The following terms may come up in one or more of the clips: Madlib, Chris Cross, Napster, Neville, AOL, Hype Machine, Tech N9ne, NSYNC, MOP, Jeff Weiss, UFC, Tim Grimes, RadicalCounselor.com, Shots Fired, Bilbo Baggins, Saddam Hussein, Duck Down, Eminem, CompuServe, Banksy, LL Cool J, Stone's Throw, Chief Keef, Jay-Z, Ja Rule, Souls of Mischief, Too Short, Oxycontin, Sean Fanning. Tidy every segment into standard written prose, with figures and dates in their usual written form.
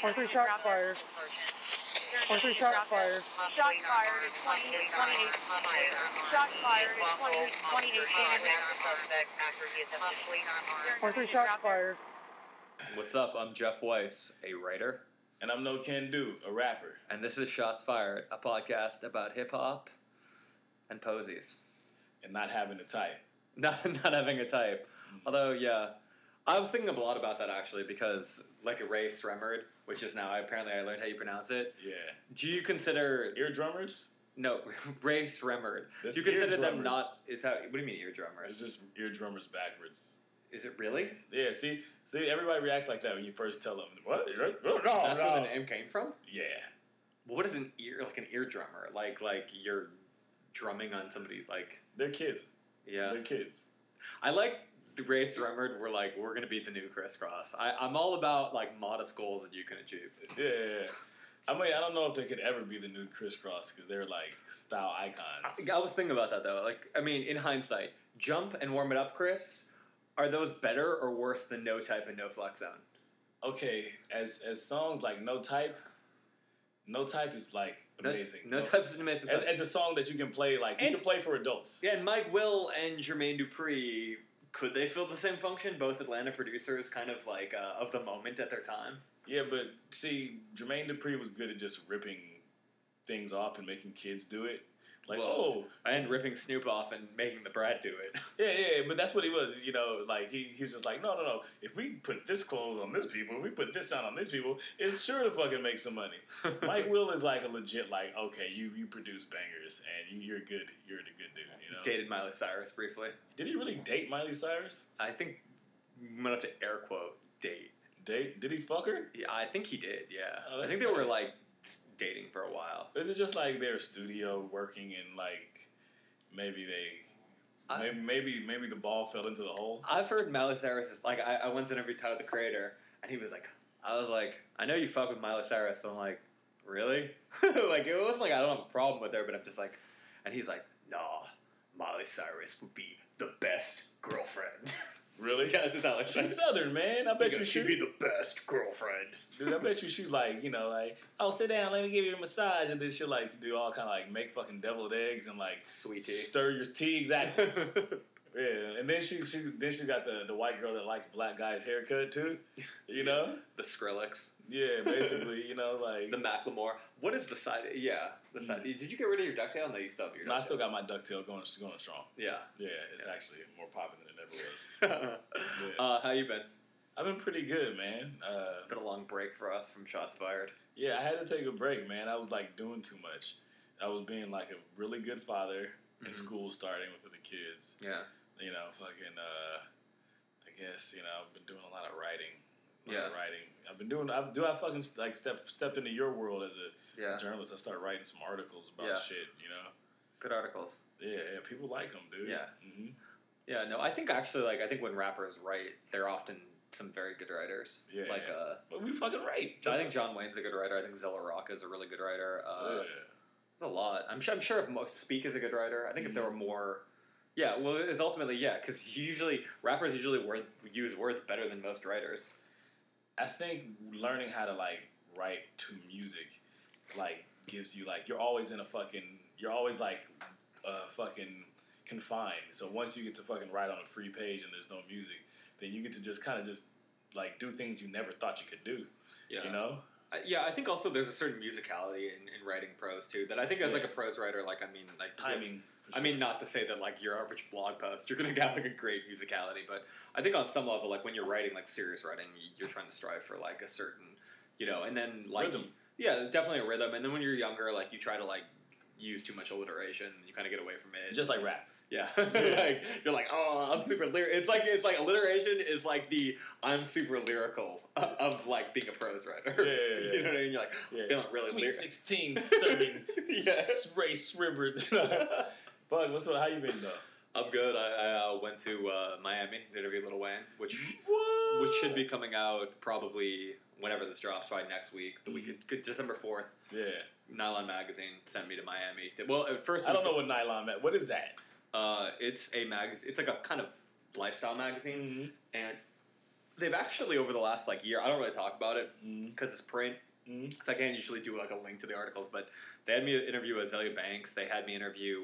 43 shots fired. 43 shots fired. Shots fired at 28, 28. Shots fired at 28, 28. 43 shots fired. What's up? I'm Jeff Weiss, a writer. And I'm No Can Do, a rapper. And this is Shots Fired, a podcast about hip-hop and posies. And not having a type. Not having a type. Although, yeah, I was thinking a lot about that, actually, because, like, Rae Sremmurd, which is now, apparently I learned how you pronounce it. Yeah. Do you consider... Eardrummers? No, Rae Sremmurd. Do you consider them not... What do you mean, eardrummers? It's just eardrummers backwards. Is it really? Yeah, see, everybody reacts like that when you first tell them, what? No, that's where the name came from? Yeah. What is an ear, like an eardrummer? Like you're drumming on somebody, like... They're kids. Yeah. They're kids. I like... Rae Sremmurd were like, we're going to be the new Chris Cross. I'm all about, like, modest goals that you can achieve. Yeah. I mean, I don't know if they could ever be the new Chris Cross because they're, like, style icons. I was thinking about that, though. Like, I mean, in hindsight, Jump and Warm It Up, Chris, are those better or worse than No Type and No Flex Zone? Okay, as songs like No Type is, like, amazing. No Type is amazing. It's a song that you can play, like, you can play for adults. Yeah, and Mike Will and Jermaine Dupri... Could they fill the same function? Both Atlanta producers kind of like of the moment at their time. Yeah, but see, Jermaine Dupri was good at just ripping things off and making kids do it. Like, whoa. And ripping Snoop off and making the brat do it. Yeah, but that's what he was. You know, like, he was just like, no. If we put this clothes on this people, if we put this sound on these people, it's sure to fucking make some money. Mike Will is like a legit, like, okay, you produce bangers and you're good. You're the good dude, you know? Dated Miley Cyrus briefly. Did he really date Miley Cyrus? I think I'm going to have to air quote date. Date? Did he fuck her? Yeah, I think he did, yeah. Oh, I think they were like... dating for a while. Is it just like their studio working and like maybe the ball fell into the hole? I've heard Miley Cyrus is like I once interviewed Tyler the Creator and he was like, I know you fuck with Miley Cyrus, but I'm like, really? Like it wasn't like I don't have a problem with her, but I'm just like, and he's like, nah, Miley Cyrus would be the best girlfriend. Really? Yeah, that's how she's Southern, man. I bet you she'd be the best girlfriend. Dude, I bet you she's like, you know, like, oh, sit down, let me give you a massage. And then she'll, like, do all kind of, like, make fucking deviled eggs and, like, sweet tea. Stir your tea, exactly. Yeah, and then she's got the white girl that likes black guys' haircut, too, you know? The Skrillex. Yeah, basically, you know, like... The Macklemore. What is the side... Yeah, the side... Mm-hmm. Did you get rid of your ducktail? No, you still have your ducktail. No, I still got my ducktail going strong. Yeah. Yeah, it's actually more popping than it ever was. Yeah. How you been? I've been pretty good, man. It's been a long break for us from Shots Fired. Yeah, I had to take a break, man. I was, like, doing too much. I was being, like, a really good father in school starting with the kids. Yeah. You know, fucking, I guess, you know, I've been doing a lot of writing. I fucking, like, stepped into your world as a journalist. I started writing some articles about shit, you know? Good articles. Yeah, people like them, dude. Yeah. Mm-hmm. Yeah, no, I think actually, like, I think when rappers write, they're often some very good writers. Yeah. Like, but we fucking write. I think John Wayne's a good writer. I think Zilla Rock is a really good writer. Yeah. There's a lot. I'm sure if most Speak is a good writer. I think if there were more... Yeah, well, it's ultimately, because rappers usually use words better than most writers. I think learning how to, like, write to music, like, gives you, like, you're always confined. So once you get to fucking write on a free page and there's no music, then you get to just kind of just, like, do things you never thought you could do, you know? Yeah, I think also there's a certain musicality in writing prose, too, that I think as, like, a prose writer, like, I mean, like... Timing. Sure. I mean, not to say that, like, your average blog post, you're going to have, like, a great musicality, but I think on some level, like, when you're writing, like, serious writing, you're trying to strive for, like, a certain, you know, and then, like... Rhythm. Yeah, definitely a rhythm, and then when you're younger, like, you try to, like, use too much alliteration, and you kind of get away from it. Just like rap. Yeah. Like, you're like, oh, I'm super lyrical. It's like alliteration is, like, the I'm super lyrical of, like, being a prose writer. Yeah. You know what I mean? You're like, feeling really lyrical. 16 serving Rae Sremmurd. But how you been though? I'm good. I went to Miami to interview Lil Wayne, which should be coming out probably whenever this drops, probably next week, the week December 4th. Yeah. Nylon magazine sent me to Miami. Well, at first I don't know what Nylon meant. What is that? It's a magazine. It's like a kind of lifestyle magazine, and They've actually, over the last, like, year, I don't really talk about it because it's print. Because I can't usually do, like, a link to the articles. But they had me interview Azealia Banks. They had me interview,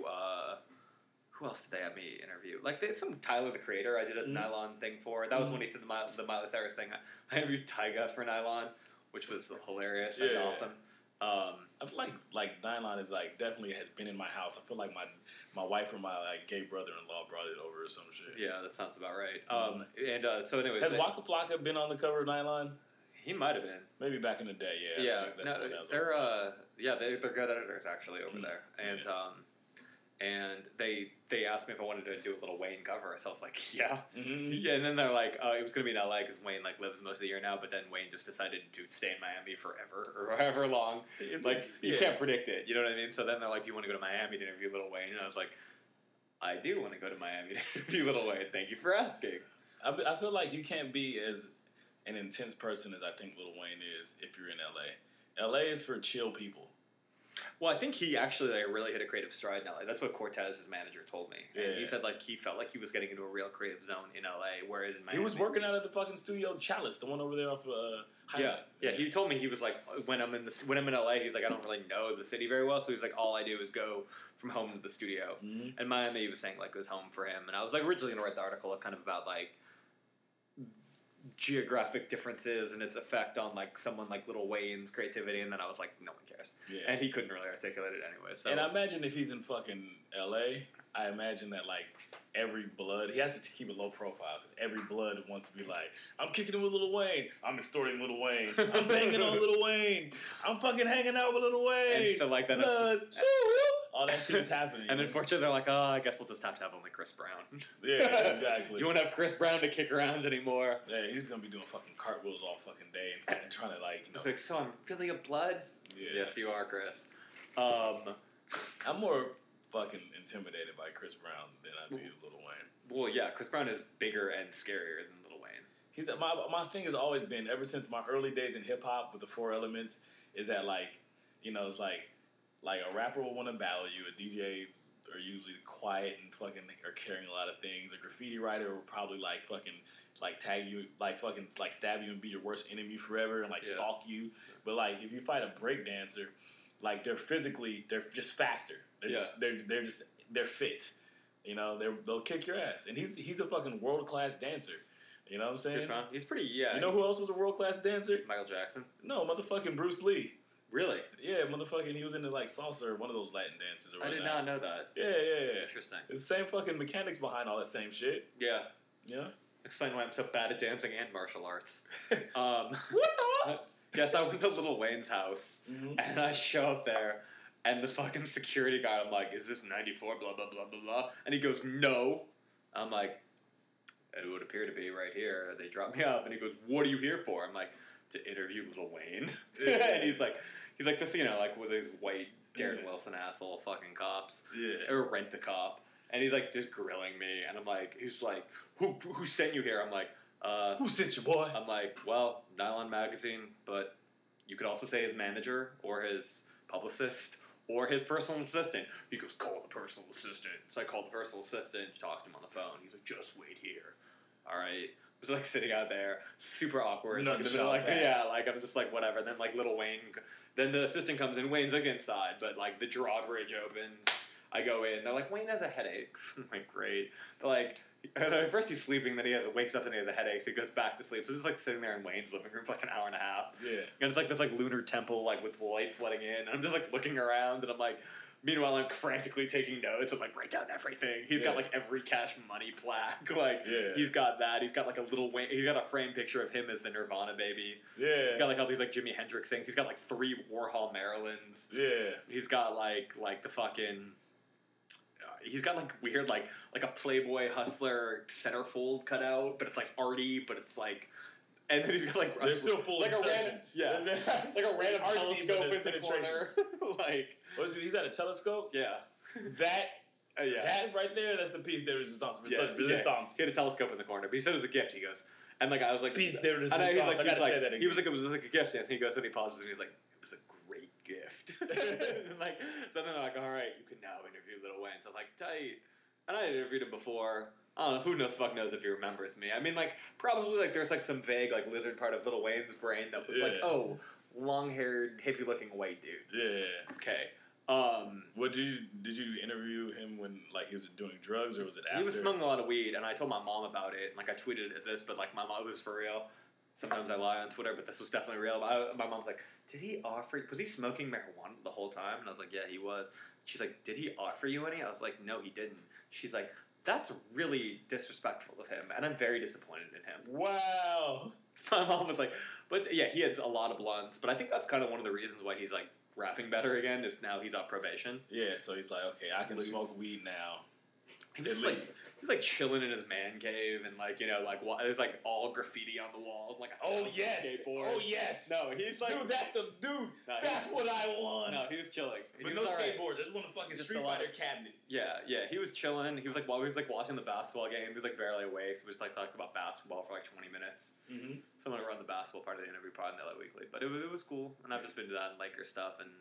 who else did they have me interview? Like, they had some Tyler the Creator I did a Nylon thing for. That was when he did the Miley Cyrus thing. I interviewed Tyga for Nylon, which was hilarious and awesome. I feel like Nylon is, like, definitely has been in my house. I feel like my wife or my, like, gay brother-in-law brought it over or some shit. Yeah, that sounds about right. And so anyways... Has Waka Flocka been on the cover of Nylon? He might have been. Maybe back in the day, yeah. Yeah, no, they're good editors, actually, over there. And and they asked me if I wanted to do a little Wayne cover, so I was like, yeah. Yeah, and then they're like, it was going to be in LA because Wayne, like, lives most of the year now, but then Wayne just decided to stay in Miami forever or however long. Like, you can't predict it, you know what I mean? So then they're like, do you want to go to Miami to interview Lil Wayne? And I was like, I do want to go to Miami to interview Lil Wayne. Thank you for asking. I feel like you can't be as... an intense person as I think Lil Wayne is if you're in L.A. L.A. is for chill people. Well, I think he actually like really hit a creative stride in L.A. That's what Cortez, his manager, told me. Yeah. And he said like he felt like he was getting into a real creative zone in L.A., whereas in Miami... He was working out at the fucking studio Chalice, the one over there off Highland. Yeah, he told me he was like, when I'm in L.A., he's like, I don't really know the city very well, so he's like, all I do is go from home to the studio. Mm-hmm. And Miami was saying like it was home for him. And I was like originally going to write the article kind of about like... geographic differences and its effect on like someone like Lil Wayne's creativity, and then I was like, no one cares, and he couldn't really articulate it anyway. So, and I imagine if he's in fucking LA, I imagine that like every blood, he has to keep a low profile because every blood wants to be like, I'm kicking it with Lil Wayne, I'm extorting Lil Wayne, I'm banging on Lil Wayne, I'm fucking hanging out with Lil Wayne, and so like that. All that shit is happening. And unfortunately, they're like, oh, I guess we'll just have to have only Chris Brown. Yeah, exactly. You won't have Chris Brown to kick around anymore. Yeah, he's going to be doing fucking cartwheels all fucking day and trying to, like, you know. It's like, so I'm really a blood? Yeah. Yes, you are, Chris. I'm more fucking intimidated by Chris Brown than I'd be Lil Wayne. Well, yeah, Chris Brown is bigger and scarier than Lil Wayne. He's my thing has always been, ever since my early days in hip-hop with the 4 elements, is that, like, you know, it's like, a rapper will want to battle you. A DJ are usually quiet and fucking are carrying a lot of things. A graffiti writer will probably like fucking like tag you, like fucking like stab you and be your worst enemy forever and like stalk you. But like if you fight a breakdancer, like they're just faster. They're fit. You know they'll kick your ass. And he's a fucking world class dancer. You know what I'm saying? He's pretty You know who else was a world class dancer? Michael Jackson. No, motherfucking Bruce Lee. Really? Yeah, motherfucking, he was into, like, salsa or one of those Latin dances or whatnot. I did not know that. Yeah. Interesting. It's the same fucking mechanics behind all that same shit. Yeah. Yeah? Explain why I'm so bad at dancing and martial arts. Yes, I went to Lil Wayne's house, and I show up there, and the fucking security guy, I'm like, is this 94, blah, blah, blah, blah, blah? And he goes, no. I'm like, it would appear to be right here. They dropped me up, and he goes, what are you here for? I'm like, to interview Lil Wayne. And he's like... He's like this, you know, like with his white Darren Wilson asshole fucking cops. Yeah. Or rent a cop. And he's like just grilling me. And I'm like, he's like, who sent you here? I'm like, who sent you, boy? I'm like, well, Nylon Magazine, but you could also say his manager or his publicist or his personal assistant. He goes, call the personal assistant. So I called the personal assistant. She talks to him on the phone. He's like, just wait here. All right. Was like sitting out there, super awkward. I'm just like whatever. And then like Lil Wayne, then the assistant comes in. Wayne's like inside, but like the drawbridge opens. I go in. They're like, Wayne has a headache. I'm like, great. They're like, at first he's sleeping, then he wakes up and he has a headache, so he goes back to sleep. So I'm just like sitting there in Wayne's living room for like an hour and a half. Yeah. And it's like this like lunar temple like with light flooding in. And I'm just like looking around, and I'm like. Meanwhile, I'm frantically taking notes. I'm like, write down everything. He's got like every Cash Money plaque. Like he's got that. He's got like a little Wayne. He's got a framed picture of him as the Nirvana baby. Yeah. He's got like all these like Jimi Hendrix things. He's got like 3 Warhol Marylands. Yeah. He's got like the fucking. He's got like weird like a Playboy hustler centerfold cutout, but it's like arty, but it's like. And then he's got like they're still full like of random, like a random telescope in the corner. Like he's got a telescope. Yeah, that right there. That's the piece de resistance. He had a telescope in the corner, but he said it was a gift. He goes, and like I was like piece de resistance. And I gotta say that again. He was like it was like a gift, and he goes, then he pauses and he's like it was a great gift. And like so then they're like all right, you can now interview Lil Wayne. So I'm like tight, and I had interviewed him before. I don't know, who the fuck knows if he remembers me. I mean, like, probably, like, there's, like, some vague, like, lizard part of Lil Wayne's brain that was like, oh, long-haired, hippie-looking white dude. Yeah. Okay. What did you interview him when, like, he was doing drugs, or was it after? He was smuggling a lot of weed, and I told my mom about it, and, like, I tweeted at this, but, like, my mom was for real. Sometimes I lie on Twitter, but this was definitely real. My mom's like, did he offer... Was he smoking marijuana the whole time? And I was like, yeah, he was. She's like, did he offer you any? I was like, no, he didn't. She's like, that's really disrespectful of him, and I'm very disappointed in him. Wow. My mom was like... But, yeah, he had a lot of blunts, but I think that's kind of one of the reasons why he's, like, rapping better again, is now he's on probation. Yeah, so he's like, okay, I can smoke weed now. He was, like, chilling in his man cave, and, like, you know, like, there's, like, all graffiti on the walls. Like, oh, yes. Skateboard. Oh, yes. No, he's like... Dude, that's the... Dude, no, that's what I want. No, he was chilling. But he no skateboards. Right. I just want a fucking Street Fighter cabinet. Yeah, yeah. He was chilling. He was, like, while we was, like, watching the basketball game, he was, like, barely awake, so we just, like, talked about basketball for, like, 20 minutes. Mm-hmm. Someone run the basketball part of the interview pod in LA Weekly. But it was cool, and I've just been to that and Laker stuff, and,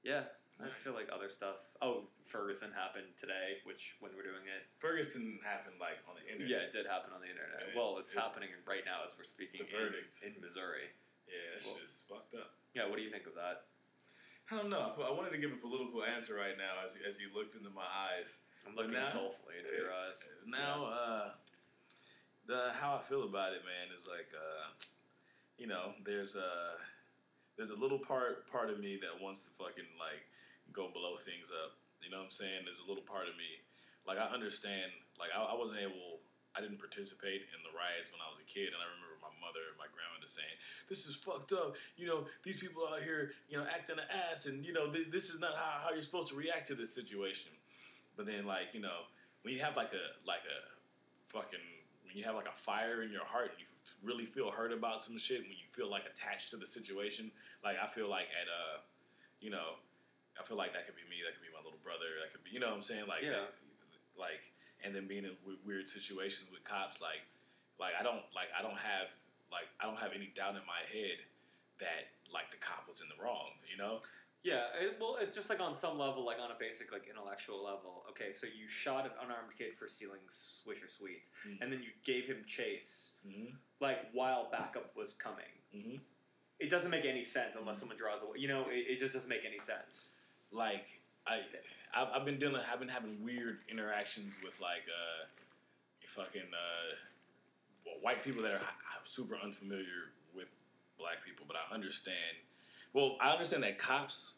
yeah... Nice. I feel like other stuff... Oh, Ferguson happened today, which, when we're doing it... Ferguson happened, like, on the internet. Yeah, it did happen on the internet. I mean, well, it's happening right now as we're speaking in Missouri. Yeah, that shit is fucked up. Yeah, what do you think of that? I don't know. I wanted to give a political answer right now as you looked into my eyes. I'm looking soulfully into your eyes. Now, how I feel about it, man, is like, you know, there's a little part of me that wants to fucking, like, go blow things up. You know what I'm saying? There's a little part of me. Like, I understand. Like, I didn't participate in the riots when I was a kid. And I remember my mother and my grandmother saying, this is fucked up. You know, these people out here, you know, acting an ass. And, you know, this is not how you're supposed to react to this situation. But then, like, you know, when you have, when you have, like, a fire in your heart and you really feel hurt about some shit, when you feel, like, attached to the situation, like, I feel like at, you know, I feel like that could be me, that could be my little brother, that could be, you know what I'm saying? Like, yeah. And then being in weird situations with cops, I don't have any doubt in my head that, like, the cop was in the wrong, you know? Yeah, it's just, like, on some level, like, on a basic, like, intellectual level. Okay, so you shot an unarmed kid for stealing Swisher Sweets, mm-hmm. and then you gave him chase, mm-hmm. like, while backup was coming. Mm-hmm. It doesn't make any sense unless mm-hmm. someone draws away. You know, it just doesn't make any sense. Like, I've been having weird interactions with, like, fucking, white people that are super unfamiliar with black people, but I understand... Well, I understand that cops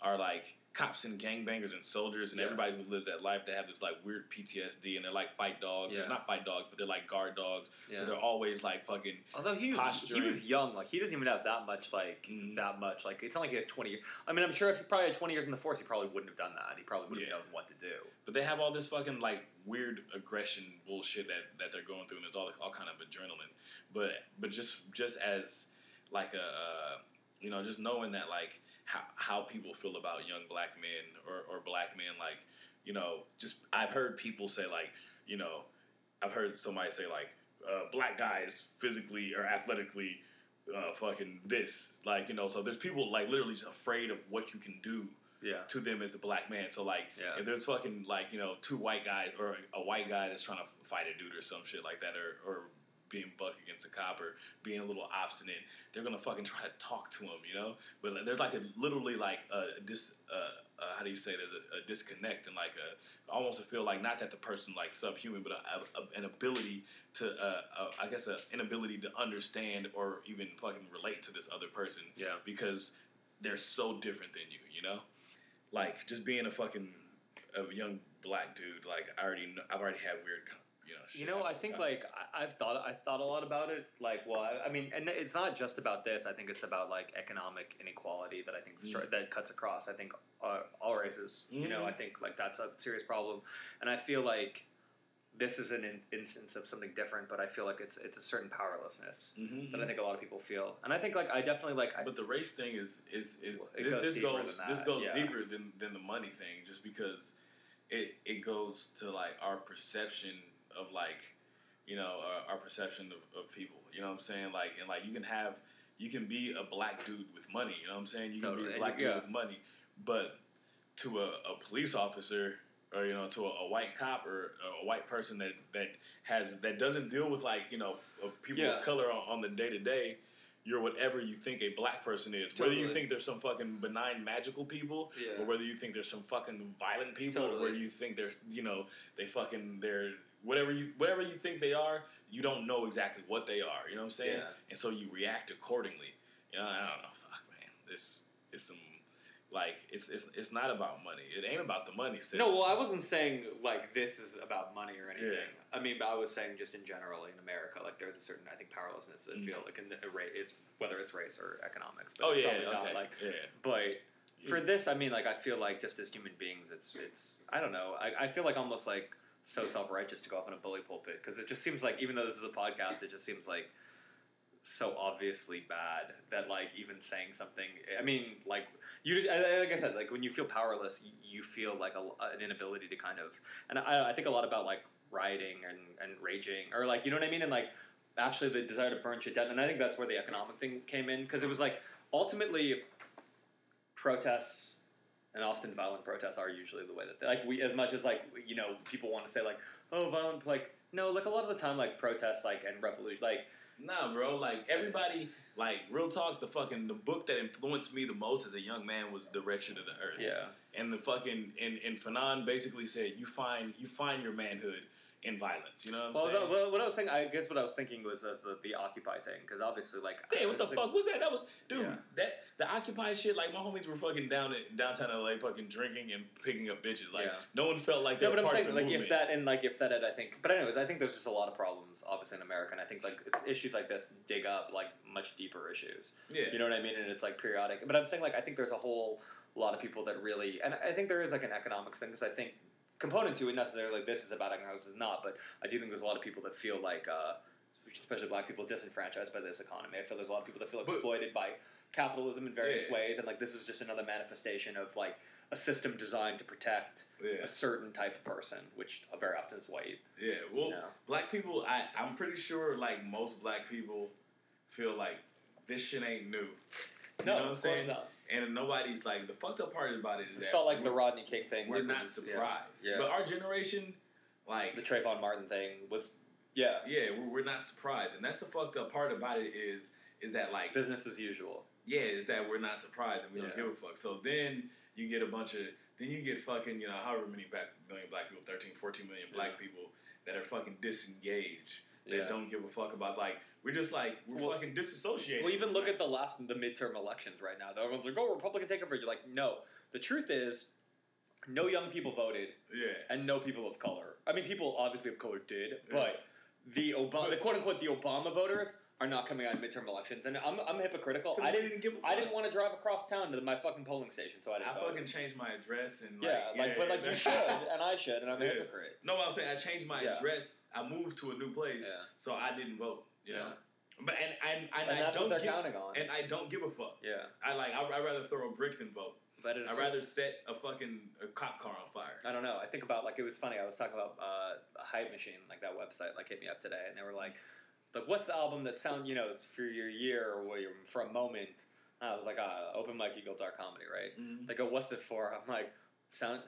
are, like, cops and gangbangers and soldiers and everybody who lives that life. They have this, like, weird PTSD, and they're, like, fight dogs. Yeah. Not fight dogs, but they're, like, guard dogs. Yeah. So they're always, like, fucking Although he was young. Like, he doesn't even have that much, like, mm-hmm. that much. Like, it's not like he has 20 years. I mean, I'm sure if he probably had 20 years in the force, he probably wouldn't have done that. He probably wouldn't have known what to do. But they have all this fucking, like, weird aggression bullshit that they're going through, and there's all kind of adrenaline. But just as, like, a... you know, just knowing that, like, how people feel about young black men or black men, like, you know, just I've heard people say, like, you know, I've heard somebody say, like, black guys physically or athletically fucking this. Like, you know, so there's people, like, literally just afraid of what you can do to them as a black man. So, like, if there's fucking, like, you know, two white guys or a white guy that's trying to fight a dude or some shit like that or being buck against a cop or being a little obstinate, they're gonna fucking try to talk to him, you know. But there's like a disconnect and like a almost a feel like not that the person like subhuman, but an ability to I guess an inability to understand or even fucking relate to this other person, because they're so different than you, you know. Like just being a young black dude, like I've already had weird. You know, I think like I've thought a lot about it. Like, well, I mean, and it's not just about this. I think it's about like economic inequality that I think that cuts across. I think all races. Mm-hmm. You know, I think like that's a serious problem, and I feel like this is an instance of something different. But I feel like it's a certain powerlessness that I think a lot of people feel, and I think like I definitely like. But the race thing goes deeper than the money thing, just because it goes to like our perception of like, you know, our perception of people, you know what I'm saying? Like, and like you can be a black dude with money, you know what I'm saying? You can be a black dude with money, but to a police officer or, you know, to a white cop or a white person that doesn't deal with, like, you know, people of color on the day to day. You're whatever you think a black person is. Totally. Whether you think there's some fucking benign, magical people, or whether you think there's some fucking violent people, or whether you think there's, you know, they're whatever you think they are, you don't know exactly what they are. You know what I'm saying? Yeah. And so you react accordingly. You know, I don't know. Fuck, man. This is some. Like, it's not about money. It ain't about the money. Sis. No, well, I wasn't saying, like, this is about money or anything. Yeah. I mean, but I was saying just in general, in America, like, there's a certain, I think, powerlessness that I feel like, in the it's whether it's race or economics. But But for this, I mean, like, I feel like just as human beings, it's I don't know. I feel like almost, like, so self-righteous to go off on a bully pulpit. Because it just seems like, even though this is a podcast, it just seems like so obviously bad that, like, even saying something, I mean, like, you just, like I said, like, when you feel powerless, you feel like an inability to kind of, and I think a lot about, like, rioting and raging, or, like, you know what I mean, and, like, actually the desire to burn shit down. And I think that's where the economic thing came in, because it was, like, ultimately protests, and often violent protests, are usually the way that they, like, we, as much as, like, you know, people want to say, like, oh, violent, like, no, like, a lot of the time, like, protests, like, and revolution, like, nah, bro, like, everybody, like, real talk, the book that influenced me the most as a young man was Direction of the Earth. Yeah. And and Fanon basically said, you find your manhood in violence, you know what I'm saying? Well, what I was saying, I guess what I was thinking was the Occupy thing, because obviously, like... Damn, what the fuck was that? That was... Dude, the Occupy shit, like, my homies were fucking down in downtown LA fucking drinking and picking up bitches. Like, no one felt like they were part of the movement. No, but I'm saying, like, I think... But anyways, I think there's just a lot of problems, obviously, in America, and I think, like, it's issues like this dig up, like, much deeper issues. Yeah. You know what I mean? And it's, like, periodic. But I'm saying, like, I think there's a lot of people that really... And I think there is, like, an economics thing, because I think... component to it, necessarily, like, this is about economics, this is not, but I do think there's a lot of people that feel like, especially black people, disenfranchised by this economy. I feel there's a lot of people that feel exploited by capitalism in various ways, and, like, this is just another manifestation of, like, a system designed to protect a certain type of person, which very often is white. Yeah, well, you know? Black people, I'm pretty sure, like, most black people feel like this shit ain't new. You know what I'm saying? Not. And nobody's like, the fucked up part about it is that... It's not like the Rodney King thing. We're not surprised. Yeah. But our generation, like... The Trayvon Martin thing was... Yeah. Yeah, we're not surprised. And that's the fucked up part about it is that, like... It's business as usual. Yeah, is that we're not surprised and we don't give a fuck. So then you get a bunch of... Then you get fucking, you know, however many million black people, 13, 14 million black people that are fucking disengaged. They don't give a fuck about, like, we're just, like, we're fucking disassociated. Well, even look at the midterm elections right now. Everyone's like, oh, Republican takeover. You're like, no. The truth is, no young people voted. Yeah. And no people of color. I mean, people obviously of color did, but the quote-unquote, the Obama voters are not coming out in midterm elections. And I'm hypocritical. I didn't want to drive across town to my fucking polling station, so I didn't vote. I fucking changed my address and, like... Yeah, like, but, like, you should, and I'm a hypocrite. No, what I'm saying, I changed my address... I moved to a new place, so I didn't vote, you know? But and that's what they're counting on. And I don't give a fuck. Yeah. I'd rather throw a brick than vote. I'd rather set a fucking cop car on fire. I don't know. I think about, like, it was funny. I was talking about Hype Machine, like, that website, like, hit me up today, and they were like, what's the album that sound, you know, for your year or where you're for a moment? And I was like, Open Mic Eagle Dark Comedy, right? Mm-hmm. They go, what's it for? I'm like...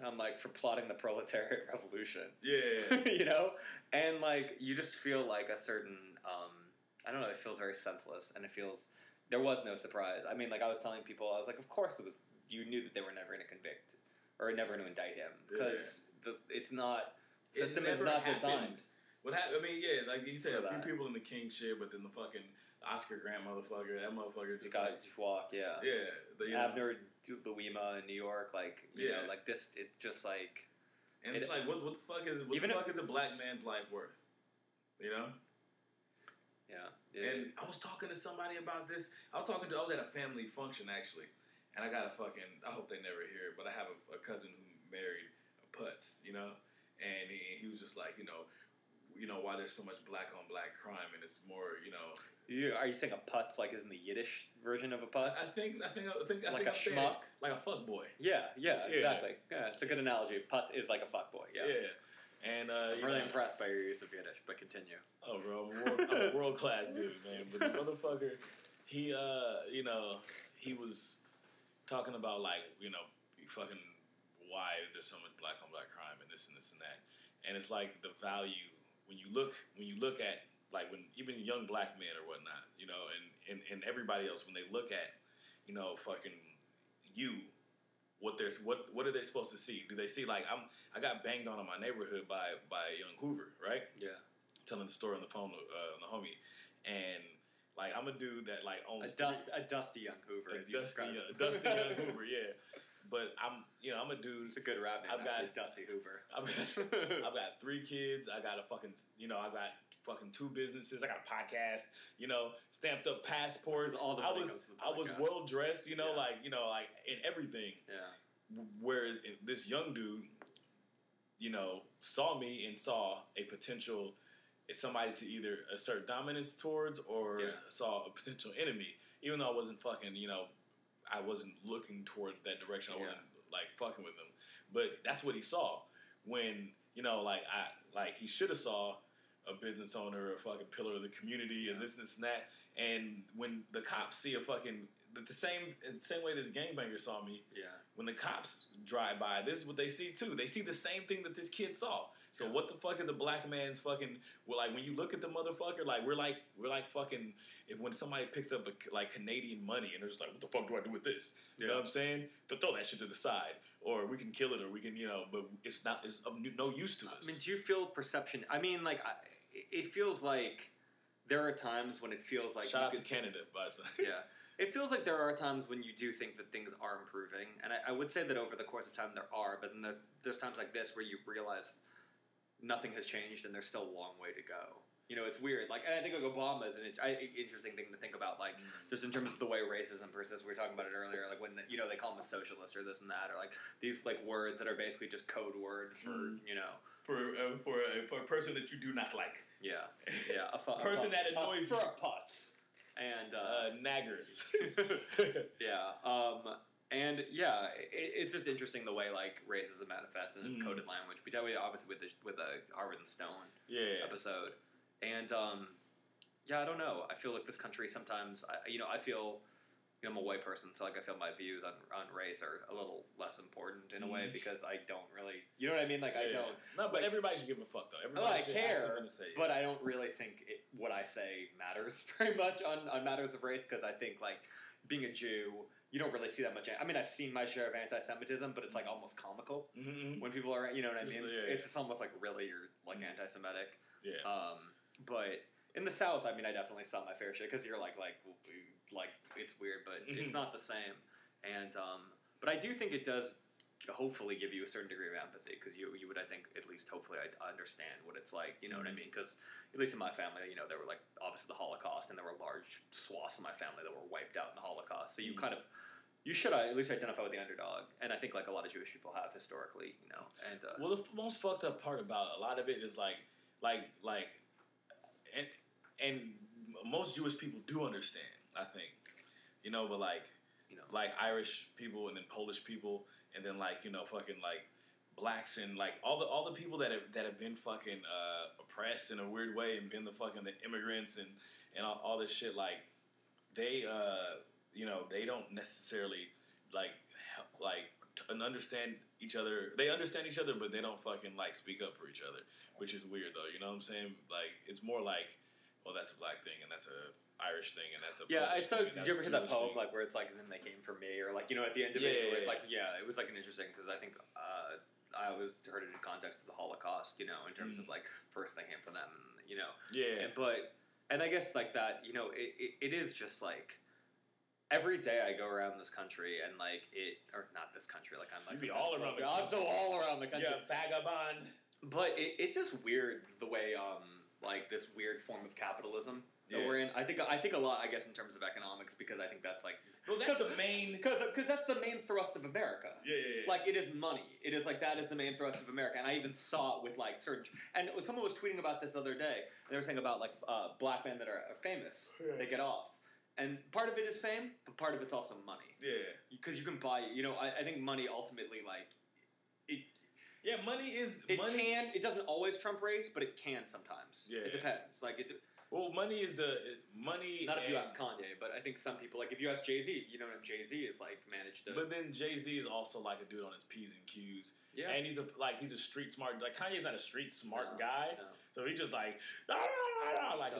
I'm like, for plotting the proletariat revolution. Yeah. You know? And, like, you just feel like a certain, I don't know, it feels very senseless. And it feels, there was no surprise. I mean, like, I was telling people, I was like, of course it was, you knew that they were never going to convict, or never going to indict him. Because it's not, system is not designed. What happened, I mean, yeah, like you said, a few people in the King shit, but then the fucking Oscar Grant motherfucker, that motherfucker just... The guy just walked, Yeah. Abner Louima in New York, like, you know, like this, it's just like... And it's like, what the fuck is... What the fuck is a black man's life worth? You know? Yeah. And I was talking to somebody about this. I was at a family function, actually. And I got a fucking... I hope they never hear it, but I have a cousin who married a putz, you know? And he was just like, you know why there's so much black-on-black crime, and it's more, you know... Are you saying a putz, like, isn't the Yiddish version of a putz? I think like a schmuck? Like a fuckboy. Yeah, exactly. Yeah, it's a good analogy. Putz is like a fuckboy, Yeah. And, I'm really impressed by your use of Yiddish, but continue. Oh, bro, I'm a world-class dude, man. But the motherfucker, he, he was talking about, like, you know, fucking... why there's so much black on black crime and this and this and that. And it's like the value when you look at like when even young black men or whatnot, you know, and everybody else when they look at, you know, fucking you, what are they supposed to see? Do they see like I got banged on in my neighborhood by a young Hoover, right? Yeah. Telling the story on the phone on the homie, and like I'm a dude that like owns a dusty young Hoover, a dusty young Hoover, yeah. But I'm a dude. It's a good rap name. I've got Dusty Hoover. I've got 3 kids. I got I got 2 businesses. I got a podcast. You know, stamped up passports. All the I was well dressed. You know, yeah. like in everything. Yeah. Whereas this young dude, you know, saw me and saw a potential somebody to either assert dominance towards or saw a potential enemy, even though I wasn't fucking, you know. I wasn't looking toward that direction. I wasn't like fucking with him, but that's what he saw. When you know, he should have saw a business owner, or a fucking pillar of the community, and this and that. And when the cops see a fucking the same way this gangbanger saw me. Yeah. When the cops drive by, this is what they see too. They see the same thing that this kid saw. So what the fuck is a black man's fucking? Well, like when you look at the motherfucker, like we're like fucking. If when somebody picks up like Canadian money and they're just like, what the fuck do I do with this? You know what I'm saying? To throw that shit to the side, or we can kill it, or we can, you know. But it's not. It's of no use to us. I mean, do you feel perception? I mean, like it feels like there are times when it feels like shout out to Canada, by the way. Yeah. It feels like there are times when you do think that things are improving, and I would say that over the course of time there are. But then there's times like this where you realize nothing has changed, and there's still a long way to go. You know, it's weird. Like, and I think like Obama is an interesting thing to think about, like, just in terms of the way racism persists. We were talking about it earlier, like when, you know, they call him a socialist or this and that, or like these like words that are basically just code word for, you know. For a person that you do not like. Yeah. Yeah. A person that annoys you. For a putz. And, naggers. Yeah. And yeah, it's just interesting the way like racism manifests in coded language. We dealt with it obviously with the Arvid and Stone episode, and I don't know. I feel like this country sometimes, I'm a white person, so like I feel my views on race are a little less important in a way because I don't really, you know what I mean? Like I don't. No, but like, everybody should give a fuck though. Everybody should care, to say, but I don't really think what I say matters very much on matters of race because I think like being a Jew. You don't really see that much. I mean, I've seen my share of anti-Semitism, but it's like almost comical when people are, you know what I mean? Yeah. It's just almost like really you're like anti-Semitic. Yeah. But in the South, I mean, I definitely saw my fair share because you're like it's weird, but it's not the same. And but I do think it does hopefully give you a certain degree of empathy because you would, I think, at least hopefully I understand what it's like. You know what I mean? Because at least in my family, you know, there were like obviously the Holocaust, and there were large swaths of my family that were wiped out in the Holocaust. So you kind of. You should at least identify with the underdog, and I think like a lot of Jewish people have historically, you know. And well, the most fucked up part about a lot of it is like, and most Jewish people do understand, I think, you know. But like, you know, like Irish people, and then Polish people, and then like, you know, fucking like blacks, and like all the people that have been fucking oppressed in a weird way, and been the immigrants and all this shit. Like they. You know, they don't necessarily understand each other. They understand each other, but they don't fucking like speak up for each other, which is weird though. You know what I'm saying? Like, it's more like, well, that's a black thing, and that's a Irish thing, and that's a Polish thing. Did you ever hear that poem thing? Like where it's like, and then they came for me, or like, you know, at the end of it, where it's like, it was like an interesting because I think I always heard it in context of the Holocaust, you know, in terms of like first they came for them, you know, and I guess like that, you know, it is just like. Every day I go around this country and like it, or not this country, like I'm like all around the country. Yeah, vagabond. But it's just weird the way like this weird form of capitalism that we're in. I think a lot, I guess, in terms of economics, because I think that's like because that's the main thrust of America. Yeah. Like it is money. It is like that is the main thrust of America, and I even saw it with like certain. And someone was tweeting about this the other day, and they were saying about like black men that are famous, they get off. And part of it is fame, but part of it's also money. Yeah. Because you can buy it. You know, I think money ultimately, like, it... Yeah, money is... It doesn't always trump race, but it can sometimes. Yeah. It depends. Like, it... Well, money is the money. Not if you ask Kanye, but I think some people, like if you ask Jay-Z, you know, Jay-Z is like managed to. But then Jay-Z is also like a dude on his P's and Q's. Yeah. And he's a street smart, like Kanye's not a street smart guy. No. So he just like, a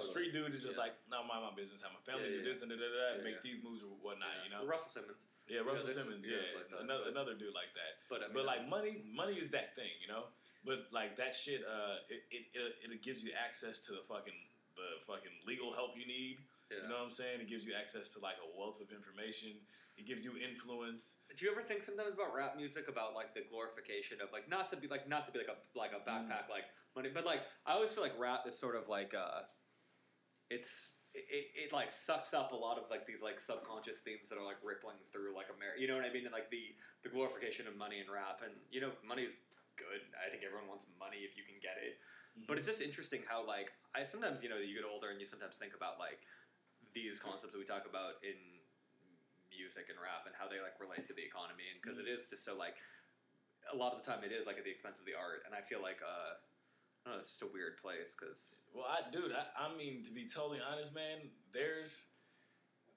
street dude is just like, no, mind my business, have my family do this and make these moves or whatnot, you know? Well, Russell Simmons. Yeah. Like another dude like that. But, I mean, like money is that thing, you know? But like that shit, it gives you access to the fucking legal help you need. Yeah. You know what I'm saying? It gives you access to like a wealth of information. It gives you influence. Do you ever think sometimes about rap music, about like the glorification of like not to be like a backpack like money, but like I always feel like rap is sort of like it like sucks up a lot of like these like subconscious themes that are like rippling through like America. You know what I mean? And like the glorification of money in rap, and you know money's good. I think everyone wants money if you can get it. Mm-hmm. But it's just interesting how, like, I sometimes, you know, you get older and you sometimes think about, like, these concepts that we talk about in music and rap and how they, like, relate to the economy. And because it is just so, like, a lot of the time it is, like, at the expense of the art. And I feel like, I don't know, it's just a weird place because... Well, I mean, to be totally honest, man, there's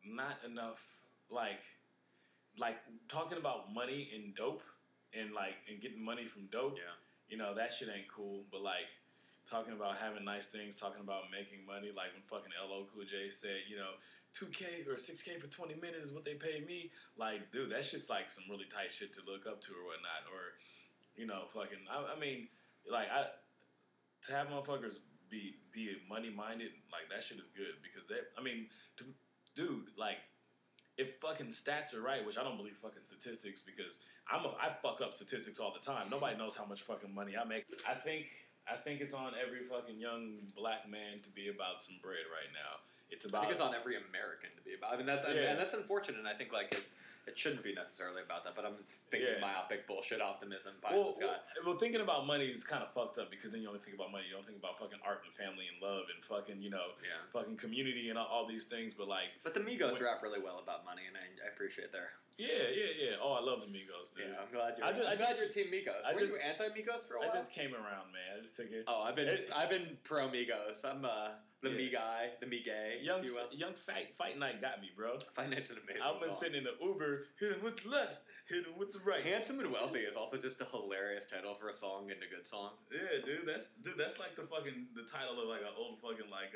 not enough, like talking about money and dope and, like, and getting money from dope. Yeah. You know, that shit ain't cool, but, like... Talking about having nice things, talking about making money, like when fucking LL Cool J said, you know, $2,000 or $6,000 for 20 minutes is what they paid me. Like, dude, that shit's like some really tight shit to look up to or whatnot. Or, you know, fucking, I mean, to have motherfuckers be money minded, like that shit is good because that, I mean, dude, like, if fucking stats are right, which I don't believe fucking statistics because I fuck up statistics all the time. Nobody knows how much fucking money I make. I think it's on every fucking young black man to be about some bread right now. I think it's on every American to be about. I mean, that's unfortunate. And I think like it shouldn't be necessarily about that. But I'm thinking myopic bullshit optimism by this guy. Well, thinking about money is kind of fucked up because then you only think about money. You don't think about fucking art and family and love and fucking fucking community and all these things. But like, but the Migos rap really well about money, and I appreciate their. Yeah. Oh, I love the Migos, dude. Yeah, I'm glad you're Team Migos. Were you anti-Migos for a while? I just came around, man. I just took it. Oh, I've been pro-Migos. I'm the me-gay, if you will. Young Fight Night got me, bro. Fight Night's an amazing song. I've been sitting in the Uber, hit him with the left, hit him with the right. Handsome and Wealthy is also just a hilarious title for a song and a good song. Yeah, dude. That's like the fucking, the title of like an old fucking like,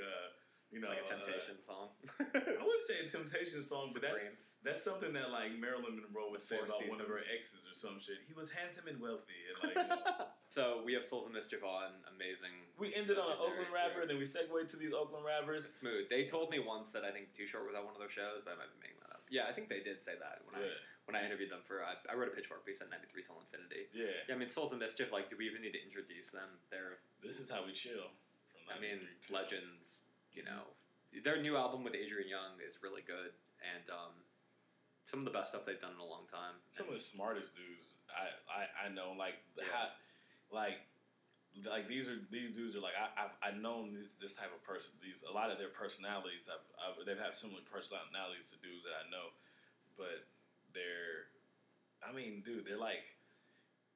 you know, like a temptation song. I wouldn't say a temptation song, but that's something that like Marilyn Monroe would say about one of her exes or some shit. He was handsome and wealthy, and like. You know. So we have Souls of Mischief on, amazing. We ended on an Oakland rapper, then we segued to these Oakland rappers. It's smooth. They told me once that I think Too Short was on one of their shows, but I might be making that up. Yeah, I think they did say that when I interviewed them for. I wrote a Pitchfork piece at 93 Till Infinity. Yeah. I mean, Souls of Mischief. Like, do we even need to introduce them? This is how we chill. I mean, legends. You know, their new album with Adrian Young is really good, and some of the best stuff they've done in a long time. Some of the smartest dudes I know, like these dudes are like I've known this type of person. A lot of their personalities, they've had similar personalities to dudes that I know, but they're like,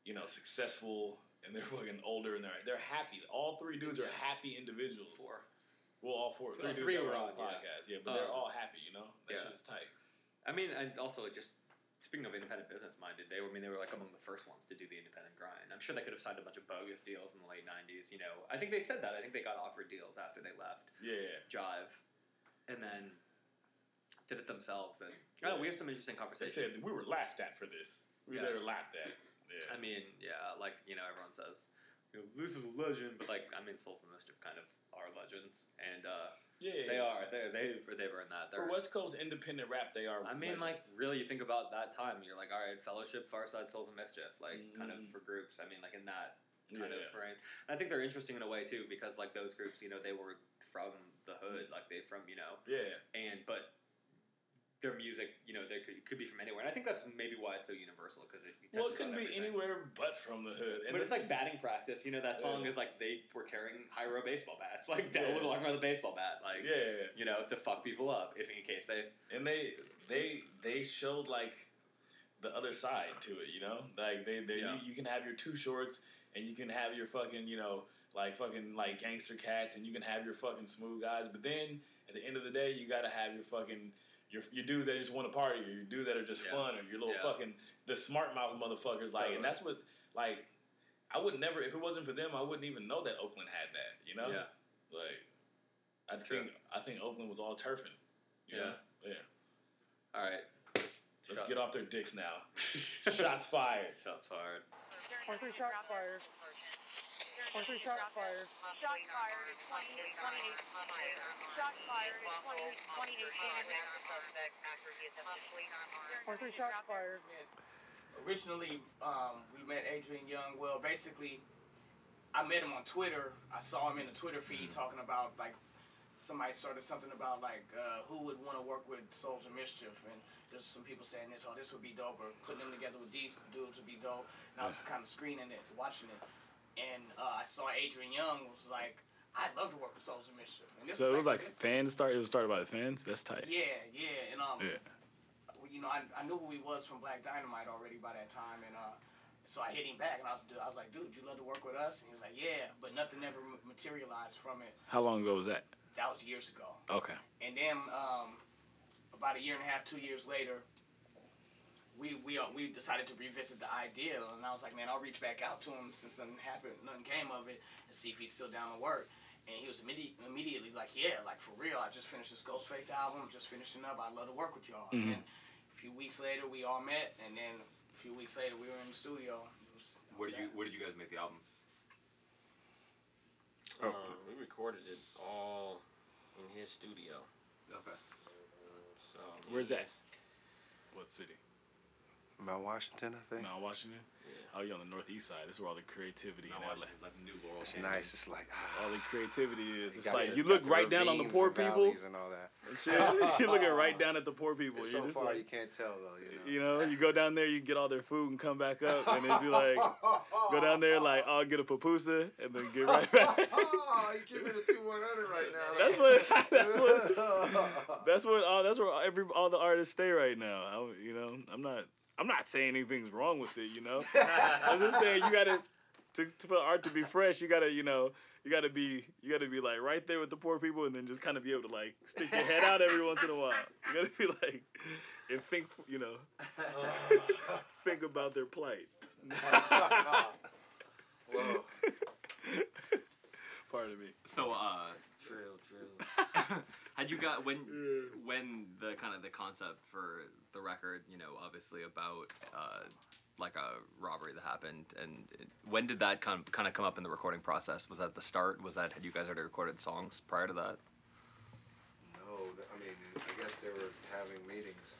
you know, successful and they're fucking older and they're happy. All three dudes are happy individuals. All three were on the podcast. Yeah, but they're all happy, you know? That shit is tight. I mean, and also just speaking of independent business minded, they were like among the first ones to do the independent grind. I'm sure they could have signed a bunch of bogus deals in the late 90s, you know. I think they said that. I think they got offered deals after they left Jive and then did it themselves. And we have some interesting conversations. They said we were laughed at for this. We were laughed at. Yeah. I mean, like, you know, everyone says, you know, this is a legend, but like, I mean, Souls of Mischief kind of are legends, and they are. They've earned that. For West Coast independent rap, they are. I mean, legends. Like, really, you think about that time, and you're like, all right, Fellowship, Farside, Souls of Mischief, like, kind of for groups. I mean, like in that kind of frame. And I think they're interesting in a way too, because like those groups, you know, they were from the hood, like they from, you know, but their music, you know, could be from anywhere. And I think that's maybe why it's so universal, because it couldn't be anywhere but from the hood. And but it's like batting practice. You know, that song is like they were carrying high-row baseball bats. Like, Dad was walking around with a baseball bat. Like, you know, to fuck people up, if in case they... And they showed, like, the other side to it, you know? Like, you can have your Too Shorts, and you can have your fucking, you know... like fucking like gangster cats, and you can have your fucking smooth guys. But then at the end of the day, you gotta have your fucking your dudes that just want to party, or your dudes that are just fun, or your little fucking the smart mouth motherfuckers. Like, and that's what like I would never, if it wasn't for them, I wouldn't even know that Oakland had that. You know, like that's I think Oakland was all turfing. You know? All right. Let's get off their dicks now. Shots fired. Shots fired. 23 shots fired. 23 shots fired. Shots fired at 28, 28. Shots fired at 28, 28. 23 shots fired. Originally, we met Adrian Young. Well, basically, I met him on Twitter. I saw him in the Twitter feed talking about, like, somebody started something about, like, who would want to work with Souls of Mischief, and there's some people saying this, this would be dope, or putting them together with these dudes would be dope, and I was just kind of screening it, watching it, and I saw Adrian Young, was like, I'd love to work with Souls of Mischief. And this so was it was like fans started, it was started by the fans? That's tight. Yeah, and, you know, I knew who he was from Black Dynamite already by that time, and, so I hit him back, and I was like, dude, you love to work with us? And he was like, yeah, but nothing ever materialized from it. How long ago was that? That was years ago. Okay. And then about a year and a half, 2 years later, we decided to revisit the idea, and I was like, man, I'll reach back out to him since nothing happened, nothing came of it, and see if he's still down to work. And he was immediately like, yeah, like for real, I just finished this Ghostface album, I'm just finishing up, I'd love to work with y'all. Mm-hmm. And a few weeks later, we all met, and then a few weeks later, we were in the studio. Where did you guys make the album? We recorded it all in his studio. Okay. So where's that? What city? Mount Washington, I think. Mount Washington? Yeah. Oh, you're on the northeast side. That's where all the creativity in LA. It's like New Laurel. It's nice. It's like all the creativity is. It's like you look right down on the poor people and all that. You're looking right down at the poor people. It's so far, like, you can't tell though. You know, you go down there, you get all their food and come back up, and then be like, go down there like, I'll get a pupusa, and then get right back. You give me the 2-100 right now. That's where all the artists stay right now. I'm not saying anything's wrong with it, you know. I'm just saying you gotta to put art to be fresh. You gotta be like right there with the poor people, and then just kind of be able to like stick your head out every once in a while. You gotta be like and think, you know, think about their plight. Whoa. Pardon me. So True. Had you got when the kind of the concept for the record, you know, obviously about like a robbery that happened, and when did that kind of come up in the recording process? Was that the start? Had you guys already recorded songs prior to that? No, I mean, I guess they were having meetings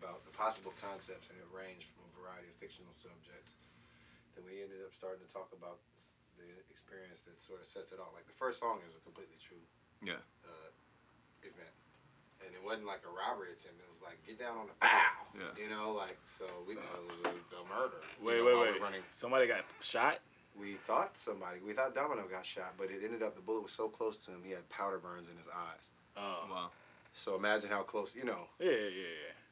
about the possible concepts, and it ranged from a variety of fictional subjects. Then we ended up starting to talk about the experience that sort of sets it all. Like the first song is a completely true event, and it wasn't like a robbery attempt. It was like get down on the bow, you know, like so. We thought it was a murder. Wait! Somebody got shot. We thought Domino got shot, but it ended up the bullet was so close to him he had powder burns in his eyes. Oh wow! So imagine how close, you know. Yeah.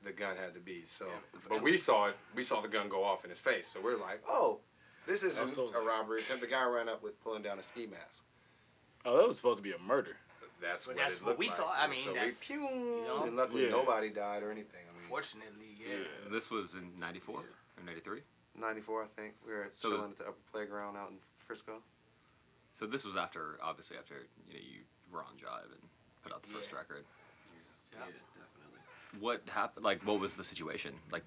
The gun had to be so. Yeah. But we saw it. We saw the gun go off in his face. So we're like, oh. This isn't a robbery attempt. The guy ran up with pulling down a ski mask. Oh, that was supposed to be a murder. That's what we thought. I mean, so that's... And luckily, nobody died or anything. I mean, fortunately, yeah. This was in 94 or 93? 94, I think. We were chilling at the upper playground out in Frisco. So this was after, you know, you were on Jive and put out the first record. Yeah, definitely. What happened? Like, what was the situation? Like...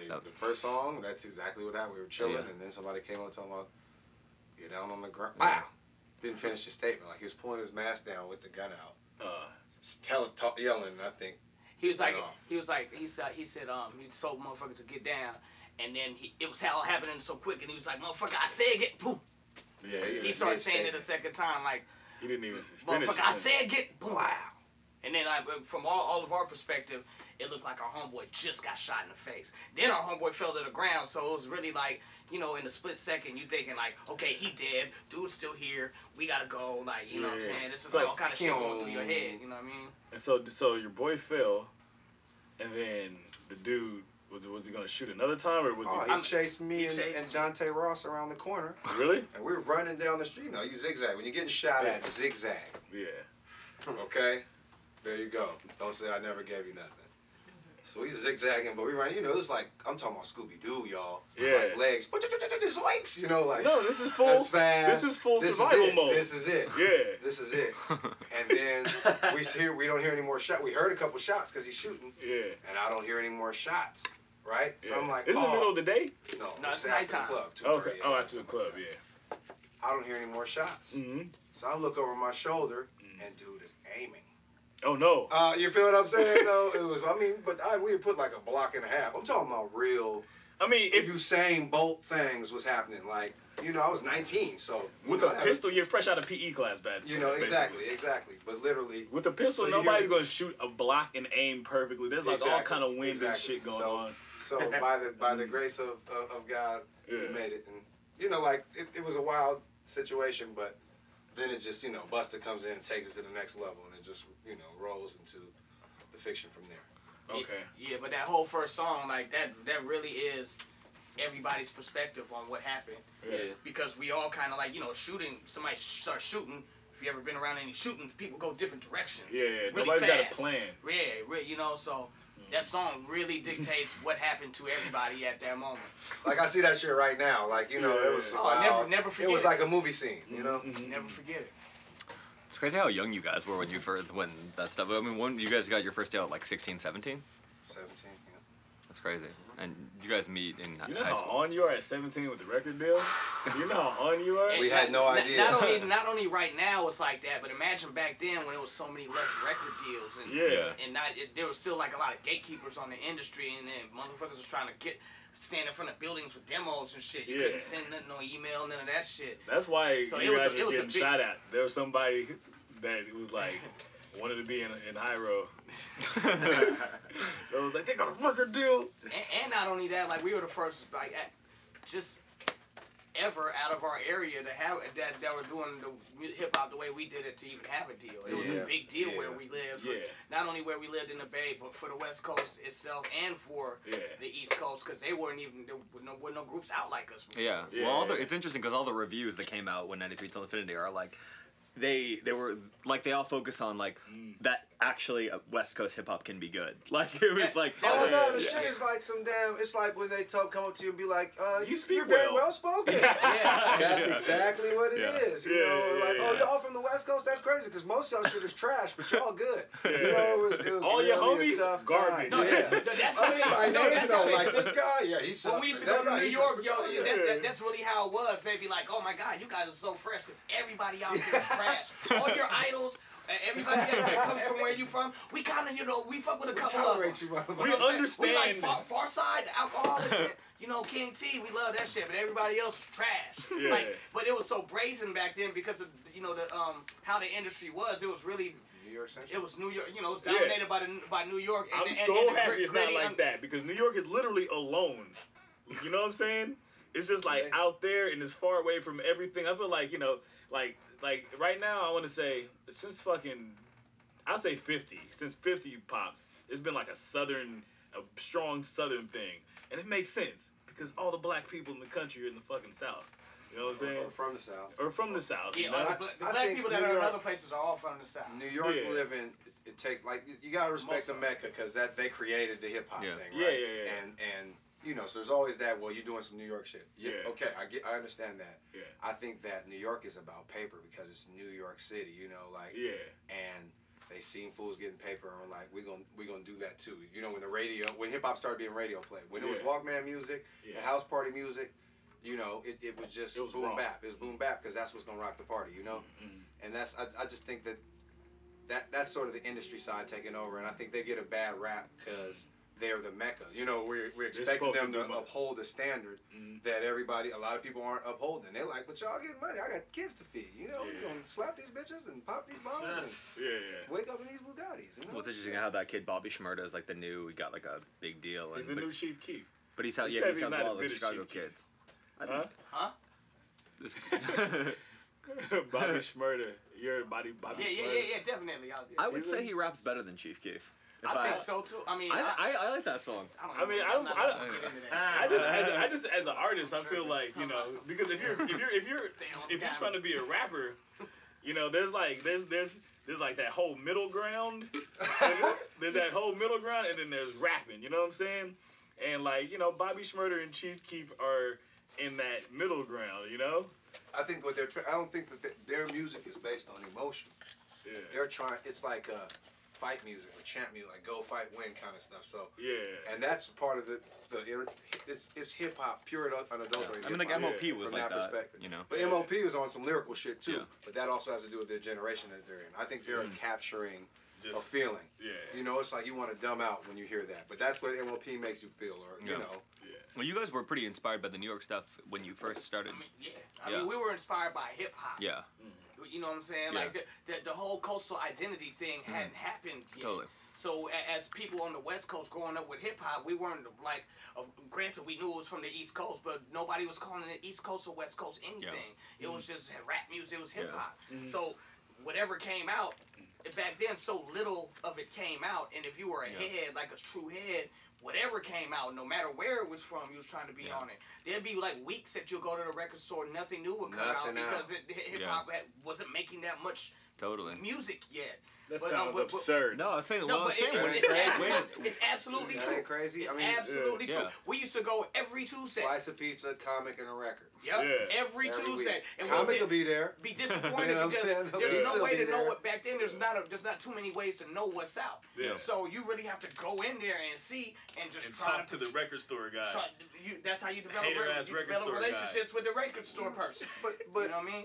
The first song, that's exactly what happened. We were chilling, and then somebody came up talking about, you're down on the ground. Wow! Didn't finish his statement. Like, he was pulling his mask down with the gun out. Yelling, and I think he was like, off. He said, he told motherfuckers to get down, and then it was all happening so quick, and he was like, motherfucker, I said get, boom. Yeah, he started saying it a second time, like, he didn't even finish. Motherfucker, I said get, boom, wow. And then from all of our perspective, it looked like our homeboy just got shot in the face. Then our homeboy fell to the ground, so it was really like, you know, in the split second, you thinking like, okay, he dead, dude's still here, we gotta go, like, you know what I'm saying? This is like all kind of shit going through your head, you know what I mean? And so your boy fell, and then the dude Was he gonna shoot another time, or was he? He chased me and Dante Ross around the corner. Really? And we were running down the street. No, you zigzag. When you're getting shot at, zigzag. Yeah. Okay. There you go. Don't say I never gave you nothing. So we zigzagging, but we ran. You know, it was like I'm talking about Scooby Doo, y'all. Yeah. Like legs. Just legs. You know, like. No, this is full. That's fast. This is full survival mode. This is it. Yeah. This is it. And then we don't hear any more shots. We heard a couple shots because he's shooting. Yeah. And I don't hear any more shots. Right. So I'm like. This is the middle of the day. No, it's nighttime. Okay. Oh, after the club. Yeah. I don't hear any more shots. Mm-hmm. So I look over my shoulder, and dude is aiming. Oh no! You feel what I'm saying? Though it was, I mean, but we put like a block and a half. I'm talking about real. I mean, if Usain Bolt things was happening, like you know, I was 19, so with a pistol, you're fresh out of PE class, bad. You know exactly. But literally, with a pistol, so nobody's gonna shoot a block and aim perfectly. There's like all kind of winds and shit going on. So by the grace of God, we made it, and you know, like it was a wild situation, but. Then it just, you know, Buster comes in and takes it to the next level, and it just, you know, rolls into the fiction from there. Okay. Yeah, but that whole first song, like, that really is everybody's perspective on what happened. Yeah. Because we all kind of like, you know, shooting, somebody starts shooting. If you ever been around any shooting, people go different directions. Yeah, really nobody's fast. Got a plan. Yeah, you know, so... That song really dictates what happened to everybody at that moment. Like I see that shit right now. Like you know, it was never forget. It was like a movie scene. You know, never forget it. It's crazy how young you guys were when you first when that stuff. I mean, when you guys got your first deal at like 16, 17? 17. Yeah. That's crazy. And you guys meet in high school. You know how on you are at 17 with the record deal? You know how on you are? We had no idea. Not only right now it's like that, but imagine back then when it was so many less record deals. And, there was still like a lot of gatekeepers on the industry, and then motherfuckers was trying to stand in front of buildings with demos and shit. You couldn't send nothing, no email, none of that shit. That's why so you guys were getting shot at. There was somebody that was like... wanted to be in Hyro. I was like, they got a fucking deal. And not only that, like we were the first, like, just ever out of our area to have that were doing the hip hop the way we did it to even have a deal. It was a big deal where we lived. Yeah. Not only where we lived in the Bay, but for the West Coast itself and for the East Coast, because they weren't even there were no groups out like us before. Yeah. Well, it's interesting because all the reviews that came out when 93 Till Infinity are like. They were like they all focus on like that actually West Coast hip hop can be good. Like it was like shit is like some damn. It's like when they come up to you and be like, "You speak very well spoken." That's exactly what it is. You know, like y'all from the West Coast. That's crazy because most y'all shit is trash, but y'all good. You know, it was all really your homies garbage. No, like this guy. Yeah, he sucks. When we used to go to New York, yo, that's really how it was. They'd be like, "Oh my God, you guys are so fresh," because everybody out there. All your idols, everybody that comes from where you from, we kind of, you know, we fuck with a couple of them. We understand. We like Far Side, the alcoholic, you know, King T, we love that shit, but everybody else is trash. Yeah. Like, but it was so brazen back then because of, you know, the how the industry was. It was really... New York Central. It was New York, you know, it was dominated by New York. And I'm so happy it's not like that because New York is literally alone. You know what I'm saying? It's just like out there and it's far away from everything. I feel like, you know, like right now, I want to say since fucking, I'll say 50. Since 50 popped, it's been like a strong Southern thing, and it makes sense because all the black people in the country are in the fucking South. You know what I'm saying? Or from the South. Yeah, you know? The black people that are in other places are all from the South. New York living, it takes like you gotta respect the Mecca because that they created the hip hop thing, right? Yeah. And you know, so there's always that. Well, you're doing some New York shit. Yeah. Okay, I understand that. Yeah. I think that New York is about paper because it's New York City. You know, like. Yeah. And they seen fools getting paper and like we gonna do that too. You know, when hip hop started being radio play, when it was Walkman music, and house party music, you know, it was just boom bap. It was boom bap because that's what's gonna rock the party. You know, and that's I just think that's sort of the industry side taking over, and I think they get a bad rap because. They're the Mecca. You know, we're expecting them to uphold a standard that a lot of people aren't upholding. They're like, but y'all getting money. I got kids to feed. You know, we're going to slap these bitches and pop these bottles and wake up in these Bugattis. You know? Well, it's interesting how that kid Bobby Shmurda is like the new, we got like a big deal. He's the new Chief Keef. But he sounds a lot like Chicago kids. Bobby Shmurda. You're Bobby Shmurda. Yeah, definitely. I would say he raps better than Chief Keef. I think so too. I mean, I like that song. I just as an artist, I feel like, you know, because if you're trying to be a rapper, you know, there's like that whole middle ground. There's that whole middle ground, and then there's rapping. You know what I'm saying? And like, you know, Bobby Shmurda and Chief Keef are in that middle ground. You know. I think what they're I don't think that their music is based on emotion. Yeah. They're trying. It's like fight music or chant music, like go fight win kind of stuff. So yeah, and that's part of the it's hip hop, pure unadulterated. I mean, like MOP was like that, you know. But MOP was on some lyrical shit too. Yeah. But that also has to do with the generation that they're in. I think they're capturing just a feeling. Yeah. You know, it's like you want to dumb out when you hear that. But that's what MOP makes you feel, or you know. Yeah. Well, you guys were pretty inspired by the New York stuff when you first started. I mean, I mean, we were inspired by hip hop. Yeah. Mm. You know what I'm saying? Yeah. Like the whole coastal identity thing hadn't happened yet. Totally. So as people on the West Coast growing up with hip hop, we weren't like, granted we knew it was from the East Coast, but nobody was calling it East Coast or West Coast anything. Yeah. It was just rap music, it was hip hop. Mm-hmm. So whatever came out, back then so little of it came out, and if you were a head, like a true head, whatever came out, no matter where it was from, you was trying to be on it. There'd be like weeks that you'll go to the record store, nothing new would come out because hip hop wasn't making that much music yet. That sounds absurd. No, I was saying it's absolutely true. That crazy? It's absolutely true. Yeah. We used to go every Tuesday. Slice of pizza, comic, and a record. Yep. Yeah. Every Tuesday. And comic will be there. Be disappointed because there's no way to know what back then. There's not too many ways to know what's out. Yeah. So you really have to go in there and see and just try to talk to the record store guy. That's how you develop relationships with the record store person. But you know what I mean?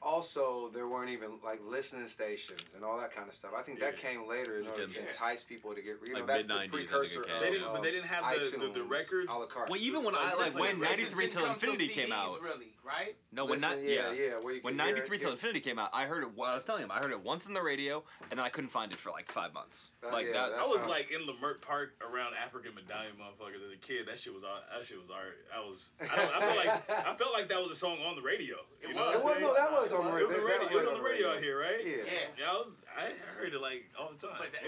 Also, there weren't even like listening stations and all that kind of stuff. I think that came later in order to entice people to get, you know, like that's the precursor. But they didn't have the records. A la carte. Well, even when when 93 Till Infinity came out, really, right? No, when 93 Till Infinity came out, I heard it. I was telling him, I heard it once on the radio, and then I couldn't find it for like 5 months. I was like in Leimert Park around African Medallion motherfuckers as a kid. That shit was all. That shit was alright. I felt like that was a song on the radio. You know what I'm saying? That was. It was on the radio out here, right? Yeah, I heard it like all the time. But that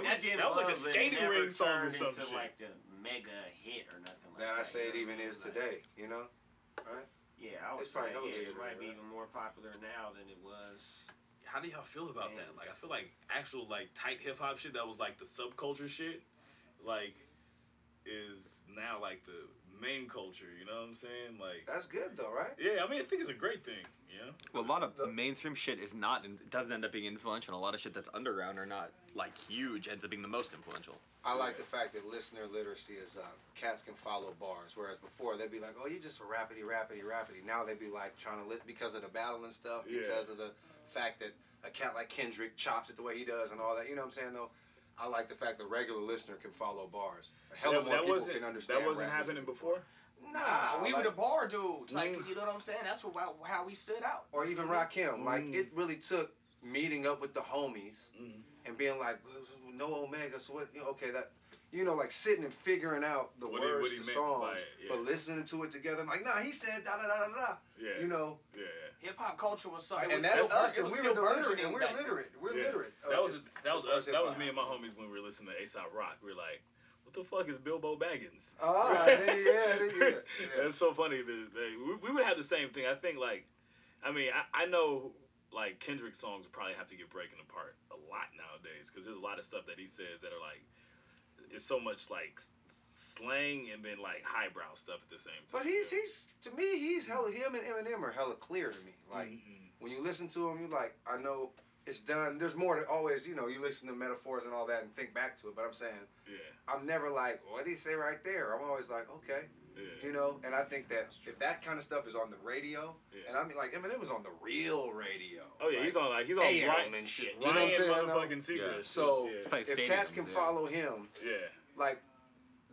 was like a skating ring song or something. Into like the mega hit or nothing like that. I say it even is today, you know? Right? Yeah, I would say it might be even more popular now than it was. How do y'all feel about that? Like, I feel like actual like tight hip hop shit that was like the subculture shit, like is now like the main culture, you know what I'm saying? Like that's good though, right? Yeah, I mean I think it's a great thing, you know? Well, a lot of mainstream shit is not, it doesn't end up being influential. A lot of shit that's underground or not like huge ends up being the most influential. I like the fact that listener literacy is up. Cats can follow bars, whereas before they'd be like, oh, you just a rapidy. Now they'd be like trying to because of the battle and stuff, because of the fact that a cat like Kendrick chops it the way he does and all that, you know what I'm saying though? I like the fact the regular listener can follow bars. A hell of more people can understand. That wasn't happening before? Nah, we were the bar dudes. Like, you know what I'm saying? That's how we stood out. Or even Rakim. Like, it really took meeting up with the homies and being like, no Omega, so what? Okay, that... You know, like sitting and figuring out the words to songs, but listening to it together. I'm like, nah, he said da da da da da. Yeah. You know. Yeah. Hip hop culture was something. And that's us. And we're illiterate. And we're literate. We're literate. That was us. That was me and my homies when we were listening to Aesop Rock. We were like, what the fuck is Bilbo Baggins? Oh, yeah. That's so funny. We would have the same thing. I think like, I mean, I know. Like Kendrick songs probably have to get broken apart a lot nowadays because there's a lot of stuff that he says that are like. It's so much like slang and then like highbrow stuff at the same time. But him and Eminem are hella clear to me. Like when you listen to him, you're like, I know it's done. There's more to always, you know, you listen to metaphors and all that and think back to it. But I'm saying, I'm never like, what did he say right there? I'm always like, okay. Yeah. You know, and I think that if that kind of stuff is on the radio, and I mean, like Eminem was on the real radio. Oh yeah, like, he's on Brighton and shit. You know what I'm saying? Motherfucking secret. Yeah. So if cats can follow him, like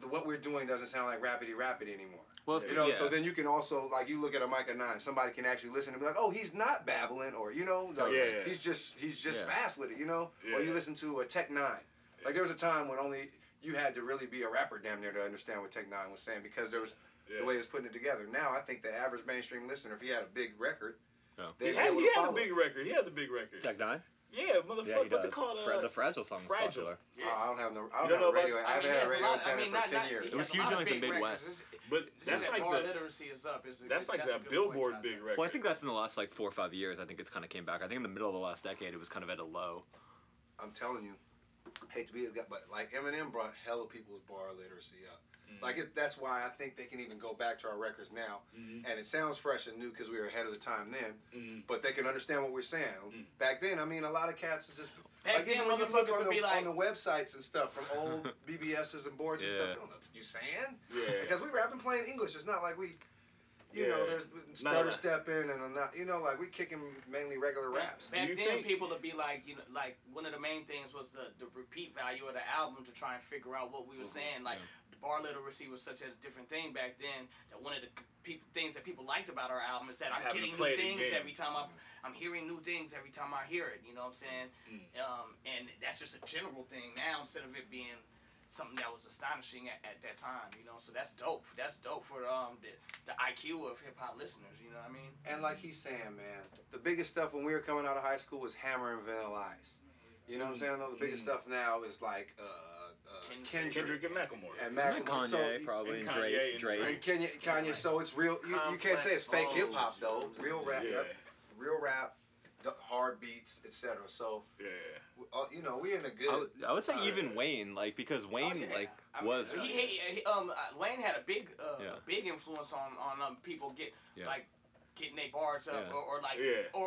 what we're doing doesn't sound like rapidy anymore. Well, you know, so then you can also like you look at a Mike Nine, somebody can actually listen and be like, oh, he's not babbling, or you know, like, he's just fast with it, you know. Yeah. Or you listen to a Tech N9ne. Like there was a time when only. You had to really be a rapper damn near to understand what Tech N9ne was saying because there was the way he was putting it together. Now I think the average mainstream listener, if he had a big record, he had a big record. He had the big record. Tech N9ne. Yeah, motherfucker. Yeah, what's it called? The Fragile song is popular. Yeah. Oh, I don't have radio. I haven't had a radio channel for 10 years. It was huge in like the Midwest. But that's like the literacy is up. That's like that Billboard big record. Well, I think that's in the last like 4 or 5 years. I think it's kind of came back. I think in the middle of the last decade, it was kind of at a low. I'm telling you, I hate to be this guy, but like Eminem brought hella people's bar literacy up. Like that's why I think they can even go back to our records now, and it sounds fresh and new because we were ahead of the time then. But they can understand what we're saying. Back then, I mean, a lot of cats just like even when you look on the websites and stuff from old BBSs and boards and stuff, they don't know what you saying. Yeah, because we rapping plain English. It's not like we, you know, there's stutter stepping and you know, like we kicking mainly regular raps. Back then, people would be like, you know, like one of the main things was the repeat value of the album to try and figure out what we were saying, like. Bar literacy was such a different thing back then that one of the things that people liked about our album is that I'm getting new things every time I'm hearing new things every time I hear it, you know what I'm saying? And that's just a general thing now instead of it being something that was astonishing at that time, you know? So that's dope. That's dope for the IQ of hip-hop listeners, you know what I mean? And like he's saying, man, the biggest stuff when we were coming out of high school was Hammer and Vanilla Ice. You know what I'm saying? Though the biggest stuff now is like Kendrick and Macklemore. And Kanye, so, probably. And Dre. And Kanye. So it's real. You can't say it's fake hip hop though. Real rap. Yeah. Real rap. Hard beats, etc. So you know, we're in a good. I would say even Wayne, like because Wayne was. Wayne had a big, big influence on people getting their bars up, or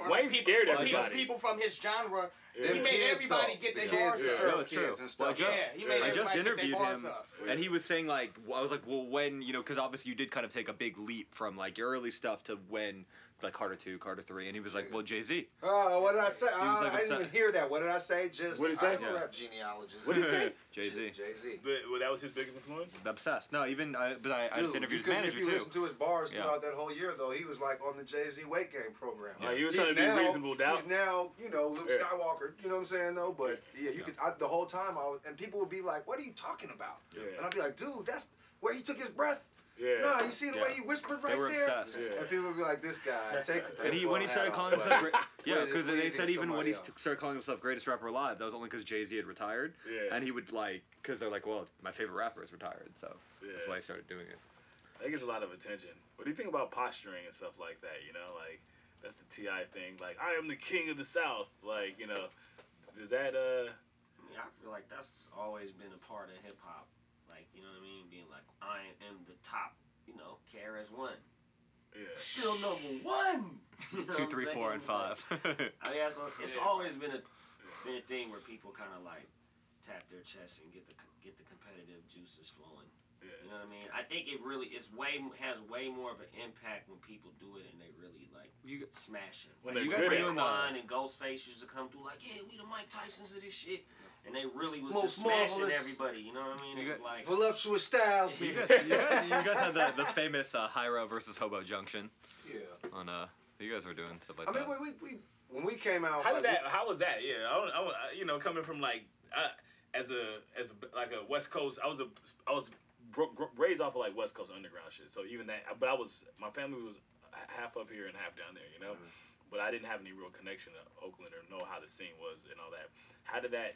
like people from his genre. Yeah. He made everybody get their bars up. No, it's true. Well, I just interviewed him, and he was saying like, I was like, well, when you know, because obviously you did kind of take a big leap from like your early stuff to when like Carter 2, Carter 3, and he was like, well, Jay-Z. Oh, what did I say? I didn't even hear that. What did I say? Just I'm a rap genealogist. What did he say? Jay-Z. Jay-Z. But that was his biggest influence. Obsessed. No, even but I just interviewed his manager too. If you listen to his bars throughout that whole year, though, he was like on the Jay-Z weight gain program. Yeah, he was trying to be reasonable doubt. He's now, you know, Luke Skywalker. You know what I'm saying though? But yeah, you could the whole time I was, and people would be like, "What are you talking about?" And I'd be like, "Dude, that's where he took his breath." Yeah. Nah, you see the way he whispered right there? And people would be like, this guy, take the tip. When he started calling himself... yeah, because they said even when he started calling himself greatest rapper alive, that was only because Jay-Z had retired. Yeah. And he would like... Because they're like, well, my favorite rapper is retired, so that's why he started doing it. I think it's a lot of attention. What do you think about posturing and stuff like that, you know? Like, that's the T.I. thing. Like, I am the king of the South. Like, you know, does that... Yeah, I feel like that's always been a part of hip-hop. Like, you know what I mean? Being like, I am the top, you know, KRS-One. Yeah. Still number one! You know 2, 3, 4, and 5. I guess it's always been a thing where people kind of like tap their chest and get the competitive juices flowing. Yeah. You know what I mean? I think it really has way more of an impact when people do it and they really like smash it. Like, you guys were doing that. And Ghostface used to come through like, yeah, we the Mike Tysons of this shit. And they really was just smashing everybody, you know what I mean? It was like... Voluptuous styles. You guys had the famous Hi-Ro versus Hobo Junction. Yeah. On you guys were doing stuff like that. I mean, we when we came out... How was that? Yeah, I you know, coming from like, as a West Coast, I was raised off of like West Coast underground shit. So even that, but my family was half up here and half down there, you know? Mm-hmm. But I didn't have any real connection to Oakland or know how the scene was and all that. How did that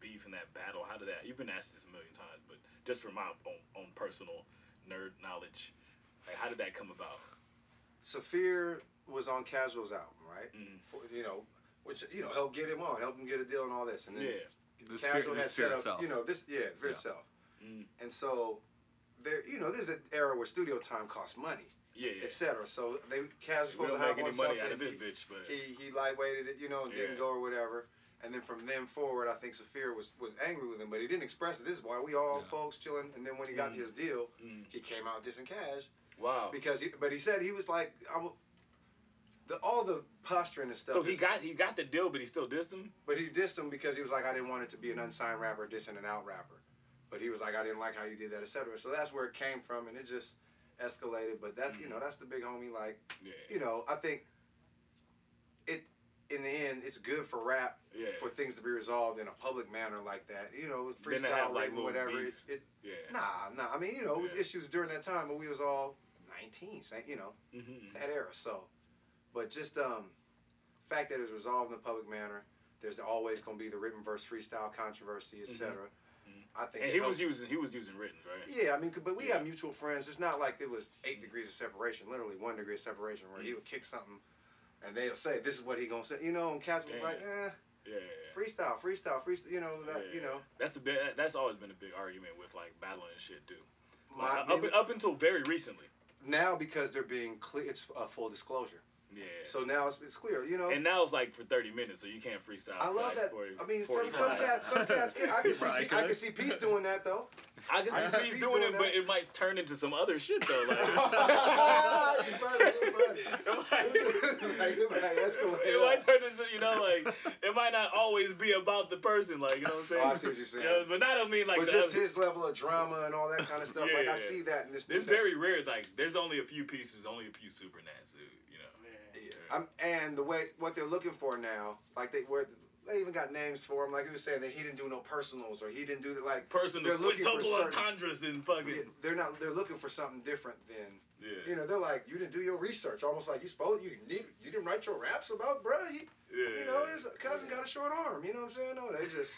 beef and that battle, how did that, you've been asked this a million times, but just from my own personal nerd knowledge, like how did that come about? Saphir was on Casual's album, right? Mm. Which helped get him on, helped him get a deal and all this. And then Casual had set up, itself. You know, this, for itself. Mm. And so, there, you know, this is an era where studio time costs money. Etc. So they Casual supposed to have any money out of this bitch, but he lightweighted it, you know, and didn't go or whatever. And then from then forward, I think Saphir was angry with him, but he didn't express it. This is why we all folks chilling. And then when he got his deal, he came out dissing Cash. Wow. Because he said he was like all the posturing and stuff. So he got the deal, but he still dissed him. But he dissed him because he was like, I didn't want it to be an unsigned rapper dissing an out rapper. But he was like, I didn't like how you did that, etc. So that's where it came from, and it just escalated, but that you know, that's the big homie. Like, you know, I think it in the end, it's good for rap for things to be resolved in a public manner like that. You know, freestyle like, or whatever. Nah. I mean, you know, it was issues during that time when we was all 19, you know, that era. So, but just fact that it's resolved in a public manner, there's always going to be the written verse freestyle controversy, etc. I think and he was using writtens, right? Yeah, I mean, but we have mutual friends. It's not like it was 8 degrees of separation. Literally 1 degree of separation where he would kick something, and they'll say, "This is what he gonna say," you know. And Cats was like, "Eh, freestyle." You know that, you know. That's the big. That's always been a big argument with like battling and shit too. Like, up until very recently. Now because they're being clear, it's full disclosure. Yeah. So now it's clear, you know. And now it's like for 30 minutes, so you can't freestyle. I love that. 40, I mean, some cats can. I can see Peace doing that though. I can see Peace doing it, but it might turn into some other shit though. Like, it might turn into, you know, like it might not always be about the person, like, you know what I'm saying? Oh, I see what you're saying. You know, but I don't mean like. But just his level of drama and all that kind of stuff. I see that in this. It's very rare. Like, there's only a few pieces, only a few super nats, you know. Yeah. And the way what they're looking for now, like they even got names for him. Like he was saying that he didn't do no personals or he didn't do like personals. They're looking for entendres and fucking. Yeah, they're looking for something different than. Yeah. You know, they're like, you didn't do your research. Almost like you didn't write your raps about, bruh. You know, his cousin got a short arm. You know what I'm saying? No, they just.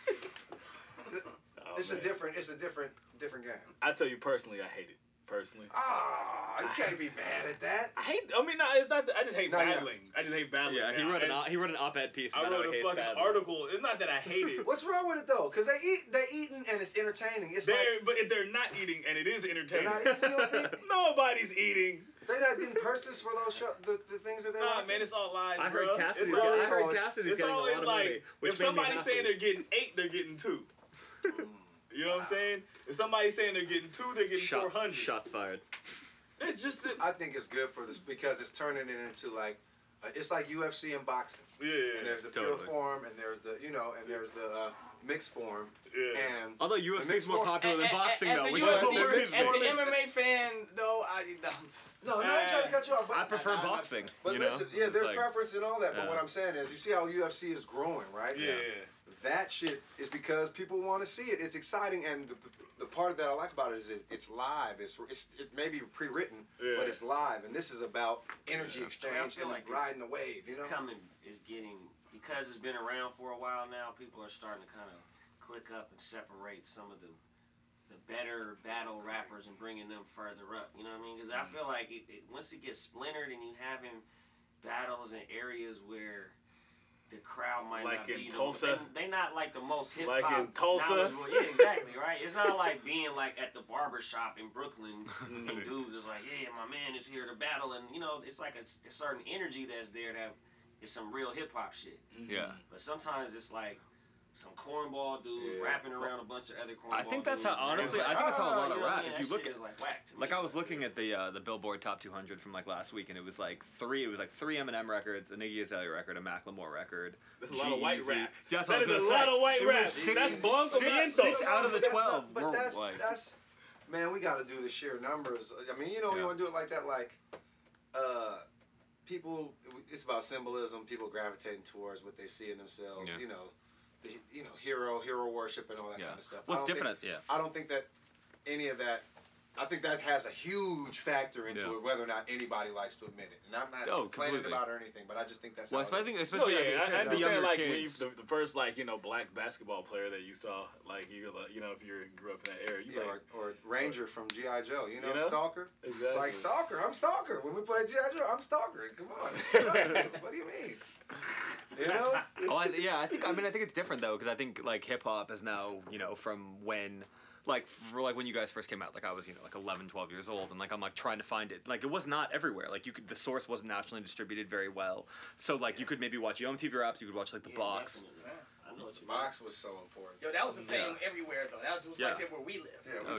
It's a different game. I tell you personally, I hate it. You can't be mad at that. I just hate battling. I just hate battling. Yeah, he wrote an op-ed piece. I wrote a fucking article. It's not that I hate it. What's wrong with it though? Because they're eating and it's entertaining. But if they're not eating and it is entertaining. Nobody's eating. They not getting purses for those the things that they're watching. Man, it's all lies, bro. I heard Cassidy's getting a lot of money. It's always like, if somebody's saying they're getting 8, they're getting 2. You know what I'm saying? If somebody's saying they're getting 2, they're getting 400. Shots fired. It's just that I think it's good for this because it's turning it into like, it's like UFC and boxing. Yeah. And there's the pure form, and there's the there's the mixed form. Yeah. And although UFC's more popular than boxing, though. As an MMA fan, though, I don't. No, I ain't trying to cut you off. But I prefer boxing. But listen, there's like, preference and all that. But what I'm saying is, you see how UFC is growing, right? Yeah. That shit is because people want to see it. It's exciting, and the part of that I like about it is it's live. It may be pre-written, but it's live, and this is about energy exchange and like riding the wave. You know, because it's been around for a while now. People are starting to kind of click up and separate some of the better battle rappers and bringing them further up. You know what I mean? Because I feel like it once it gets splintered and you having battles in areas where the crowd might like not be, you know, Tulsa. They not like the most hip hop. Like in Tulsa. Yeah, exactly, right? It's not like being like at the barbershop in Brooklyn and dudes is like, yeah, my man is here to battle. And, you know, it's like a certain energy that's there that it's some real hip hop shit. Yeah. But sometimes it's like some cornball dudes rapping around a bunch of other cornball dudes. I think that's how, honestly, I think that's how a lot of rap. If you look at, like, whack to me. Like, I was looking at the Billboard Top 200 from like last week, and it was like three Eminem records, a Iggy Azalea record, a Macklemore record. That's a lot of white rap. That is a lot of white rap. That's Blanco. 6 out of the 12. But that's man, we got to do the sheer numbers. I mean, you know, we want to do it like that, like, people, it's about symbolism, people gravitating towards what they see in themselves, you know, hero worship and all that kind of stuff. What's different? I don't think that any of that, I think that has a huge factor into it, whether or not anybody likes to admit it. And I'm not complaining about it or anything, but I just think that's how it is. I understand, like, when the first, like, you know, black basketball player that you saw, like, you know, if you grew up in that area. Or Ranger from G.I. Joe, you know? Stalker. Exactly. It's like, Stalker, I'm Stalker. When we play G.I. Joe, I'm Stalker. Come on. What do you mean? You know? I think it's different, though, because I think, like, hip-hop is now, you know, from when... Like, when you guys first came out, like, I was, you know, like, 11, 12 years old, and, like, I'm, like, trying to find it. Like, it was not everywhere. Like, the source wasn't nationally distributed very well. So, like, you could maybe watch your own TV raps, you could watch, like, The Box. Definitely. I know what you Box mean. Was so important. Yo, that was the same everywhere, though. That was like where we live. Yeah.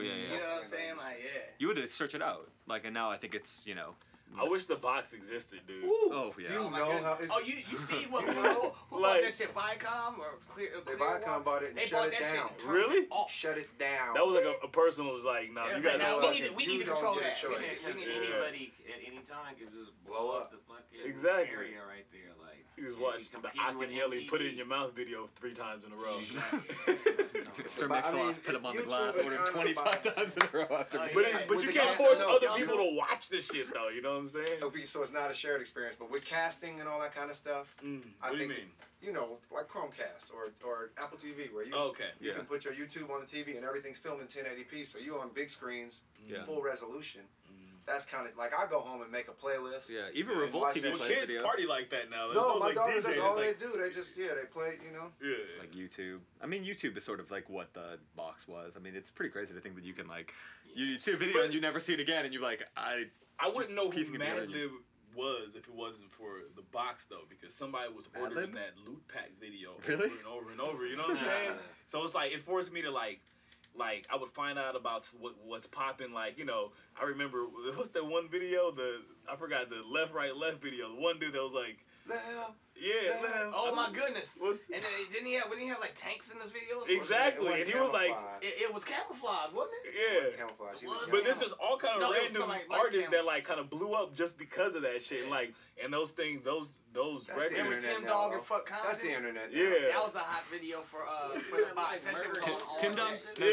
You know what I'm saying? Like, you would search it out. Like, and now I think it's, you know... I wish The Box existed, dude. Ooh, oh, yeah. You know how... you see what... Who bought that shit? Viacom or Clear Viacom bought it and shut it down. Really? Shut it down. That was like a personal... like, no, you got to... We need to control that. Anybody at any time can just blow up the fucking area right there. Like, you just watch the Akinelli put it in your mouth video 3 times in a row. Sir Mix-a-Lot put him on the glass, ordered 25 times in a row after me. But you can't force other people to watch this shit, though, you know? I'm saying? Okay, so it's not a shared experience, but with casting and all that kind of stuff. What do you mean? You know, like Chromecast or Apple TV, where you you can put your YouTube on the TV and everything's filmed in 1080p, so you're on big screens, full resolution. That's kind of like I go home and make a playlist. Yeah, even Revolt TV plays kids videos. Party like that now. No, my daughters, that's all they do. They just they play, you know. Yeah. Like YouTube. I mean, YouTube is sort of like what the box was. I mean, it's pretty crazy to think that you can like you see a video and you never see it again, and you're like, I wouldn't know who Madlib was if it wasn't for the box though, because somebody was ordering that loot pack video over and over and over. You know what I'm saying? So it's like it forced me to like I would find out about what's popping. Like, you know, I remember what's that one video? I forgot the left, right, left video. The one dude that was like, oh my goodness! And then, didn't he have like tanks in this video? Exactly, and he was like, it was camouflage, wasn't it? Yeah, it was camouflage. But this is all kind of random artists that like kind of blew up just because of that shit. Yeah. Like, and those things, those records. Remember Tim Dog and Fuck Compton? That's the internet. Yeah, that was a hot video for the box. That shit was on Tim Dog. Yeah,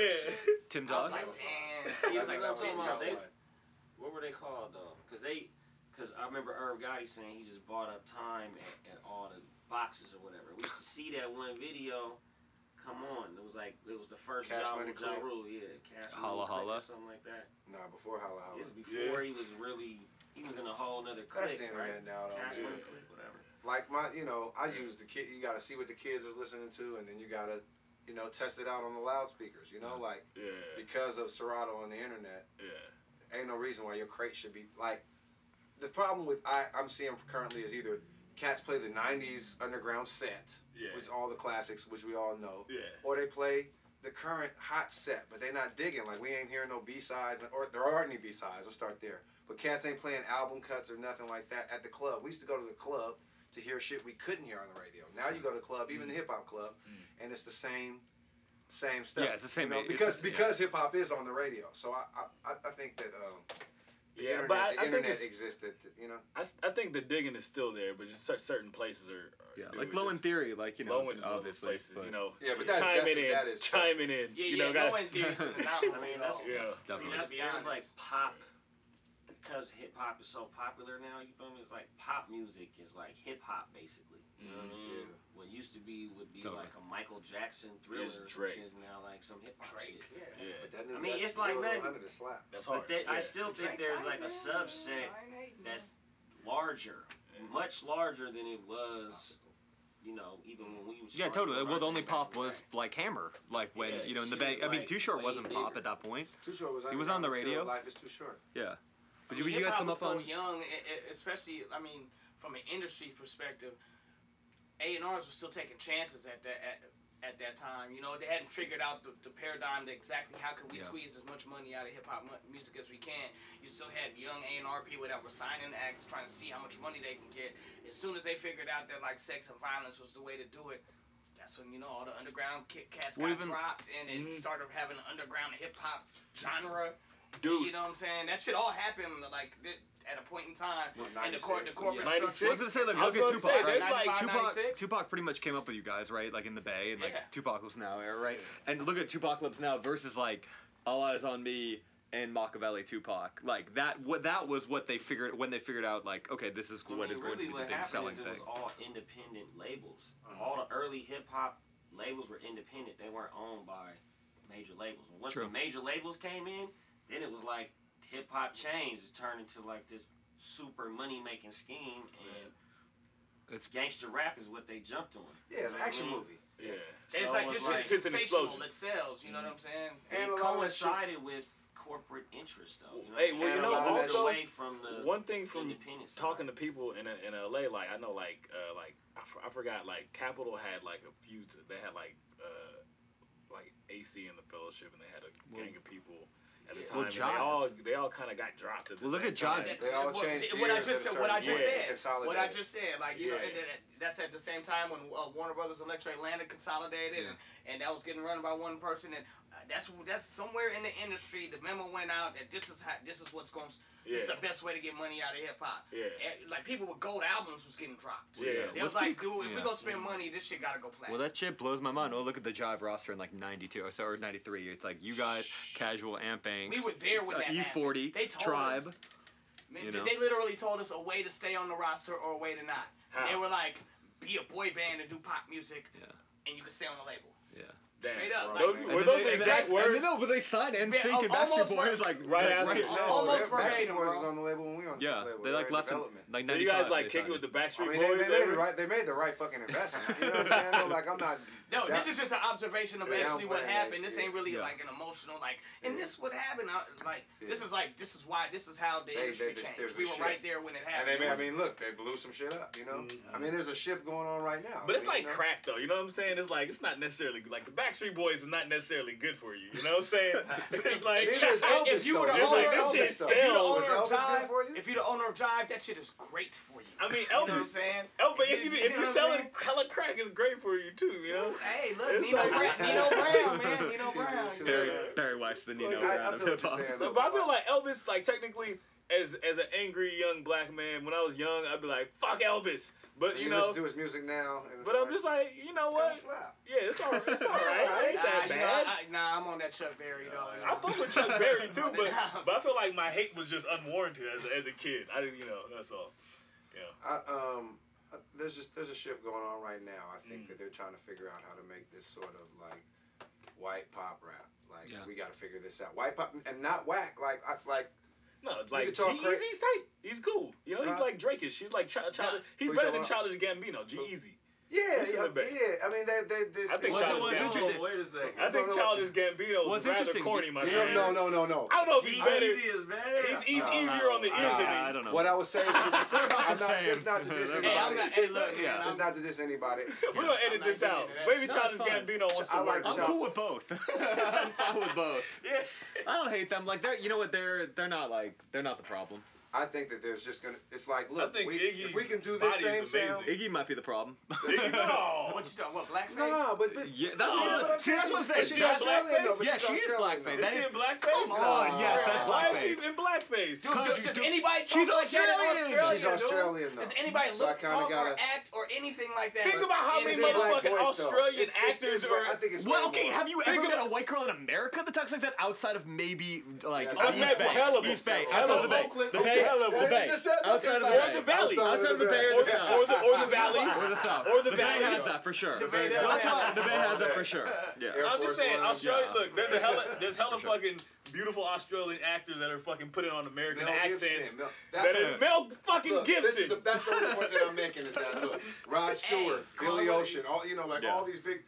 Tim Dog. I was like, damn. He was like, what were they called though? Because I remember Irv Gotti saying he just bought up time at all the boxes or whatever. We used to see that one video. Come on, it was the first Ja Rule, Cash Holla Holla, or something like that. Nah, before Holla Holla. It was before he was really in a whole nother clique. That's the internet now, though. Cash Money Clique, whatever. Like I use the kid. You gotta see what the kids is listening to, and then you gotta, test it out on the loudspeakers. Because of Serato on the internet. Yeah. Ain't no reason why your crate should be like. The problem with I'm seeing currently is either cats play the 90s underground set, which is all the classics, which we all know, or they play the current hot set, but they not digging. Like, we ain't hearing no B-sides, or there aren't any B-sides. Let's start there. But cats ain't playing album cuts or nothing like that at the club. We used to go to the club to hear shit we couldn't hear on the radio. Now you go to the club, even the hip-hop club, and it's the same stuff. Yeah, it's the same. Because hip-hop is on the radio. So I think that... The internet existed, I think the digging is still there, but just certain places are like Low In Theory, obviously places, but that's chiming in. Low In Theory is not. I mean, that's that's like pop, because hip hop is so popular now. You feel me? It's like pop music is like hip hop basically. You know what I mean? What used to be like a Michael Jackson Thriller, is now like some hip hop shit. Yeah. I mean, it's like that. That's hard. I still think there's like a subset that's larger, much larger than it was. Even when we was totally. Well, the only pop was like Hammer, like when in the Bay. I mean, Too Short wasn't pop at that point. Too Short was. He was on the radio. Life is Too Short. Yeah. But I mean, you guys come up so young, especially. I mean, from an industry perspective, A&Rs were still taking chances at that time. They hadn't figured out the paradigm to exactly how can we squeeze as much money out of hip hop music as we can. You still had young A&R people that were signing acts, trying to see how much money they can get. As soon as they figured out that like sex and violence was the way to do it, that's when all the underground cats got dropped, and it started having an underground hip hop genre. Dude, you know what I'm saying? That shit all happened like at a point in time. And the corporate structure. Tupac pretty much came up with you guys, right? Like in the Bay and like Tupac Lives Now era, right? And look at Tupac Lives Now versus like All Eyes on Me and Machiavelli Tupac. Like that was what they figured when they figured out like, okay, this is what is going to be the big selling thing. It was all independent labels. All the early hip hop labels were independent. They weren't owned by major labels. And once the major labels came in, then it was like hip hop changed. It's turned into like this super money making scheme, and it's gangster rap is what they jumped on. Yeah, it's an action movie. Yeah, so it's like this shit's sensational. It sells. You know what I'm saying? And it coincided with corporate interest, though. Also one thing from talking to people in LA, like I know, like I forgot, like Capitol had like a few. They had like AC and the Fellowship, and they had a gang of people. At the time, they all kind of got dropped. At the same time. They all changed. What I just said. Like that's at the same time when Warner Brothers Electric Atlanta consolidated, and that was getting run by one person. And that's somewhere in the industry. The memo went out that this is the best way to get money out of hip hop. Yeah. And, like people with gold albums was getting dropped. Yeah. It was like, dude, if we gonna spend money, this shit gotta go platinum. Well, that shit blows my mind. Oh, look at the Jive roster in like '92 or '93. It's like you guys, Casual, and Banks. We were there when that happened. E40, Tribe. They literally told us a way to stay on the roster or a way to not. They were like, be a boy band and do pop music, and you can stay on the label. Yeah. Straight up. Like, were those the exact words? No, but they signed NSYNC and Backstreet Boys like right after. Almost verbatim, bro. Backstreet Boys is on the label when we were on the label. They like left them. Like so you guys like kicking with the Backstreet Boys? They made the right fucking investment. You know what I'm saying? Like, I'm not... No, this is just an observation of actually what happened. This ain't really like an emotional, like, and this would happen. Like, this is like, this is why, this is how the industry changed. We were right there when it happened. And I mean, look, they blew some shit up, you know? I mean, there's a shift going on right now. But it's like crack, though. You know what I'm saying? It's like, it's not necessarily like the Backstreet Boys is not necessarily good for you. You know what I'm saying? It's like if you were the owner of Jive, that shit is great for you. I mean, Elvis, you know what I'm saying? If you're selling hella crack, it's great for you too. You know? Hey, look, Nino Brown, man. Barry Weiss, the Nino Brown of hip hop. But I feel like Elvis, like technically. As an angry young black man, when I was young, I'd be like, fuck Elvis. But, you know. Listen to his music now. But I'm just like, you know what? Yeah, it's all right. It's all right. It ain't that bad. I'm on that Chuck Berry, dog. I fuck with Chuck Berry, too, but I feel like my hate was just unwarranted as a kid. I didn't, you know, that's all. Yeah. There's a shift going on right now. I think that they're trying to figure out how to make this sort of, like, white pop rap. Like, we got to figure this out. White pop, and not whack. Like. No, like, he's tight. He's cool. You know, he's like Drake-ish. He's like childish. He's better than Childish Gambino. G-Eazy. Yeah. I mean, I think Childish Gambino was rather corny, my friend. No. I don't know if he's better. G-Easy is better. He's easier on the ears than me. I don't know. What I was saying, it's not to diss anybody. Hey, look, it's not to diss anybody. We're gonna edit this out. Maybe Childish Gambino wants to work. I'm cool with both. I'm fine with both. Yeah. I don't hate them. Like, you know what? They're not the problem. I think that there's just gonna. It's like, look, if we can do this same sound, Iggy might be the problem. No, what you talking? What, blackface? No, but yeah, that's what I'm saying. She's Australian, though. Yeah, she is blackface. Is she in blackface? Oh, yes, that's blackface. Why is she in blackface? Dude, does anybody talk like that in Australia? She's Australian, though. Does anybody look, talk, or act, or anything like that? Think about how many motherfucking Australian actors are. Well, okay, have you ever met a white girl in America that talks like that outside of maybe like East Bay? Outside of the Bay or the South. The Bay has that for sure. The Bay has that for sure. Yeah. I'm just saying, Australia. Look, there's hella fucking beautiful Australian actors that are fucking putting on American accents. Mel Gibson. That's the only point that I'm making is that look, Rod Stewart, Billy Ocean, all these big.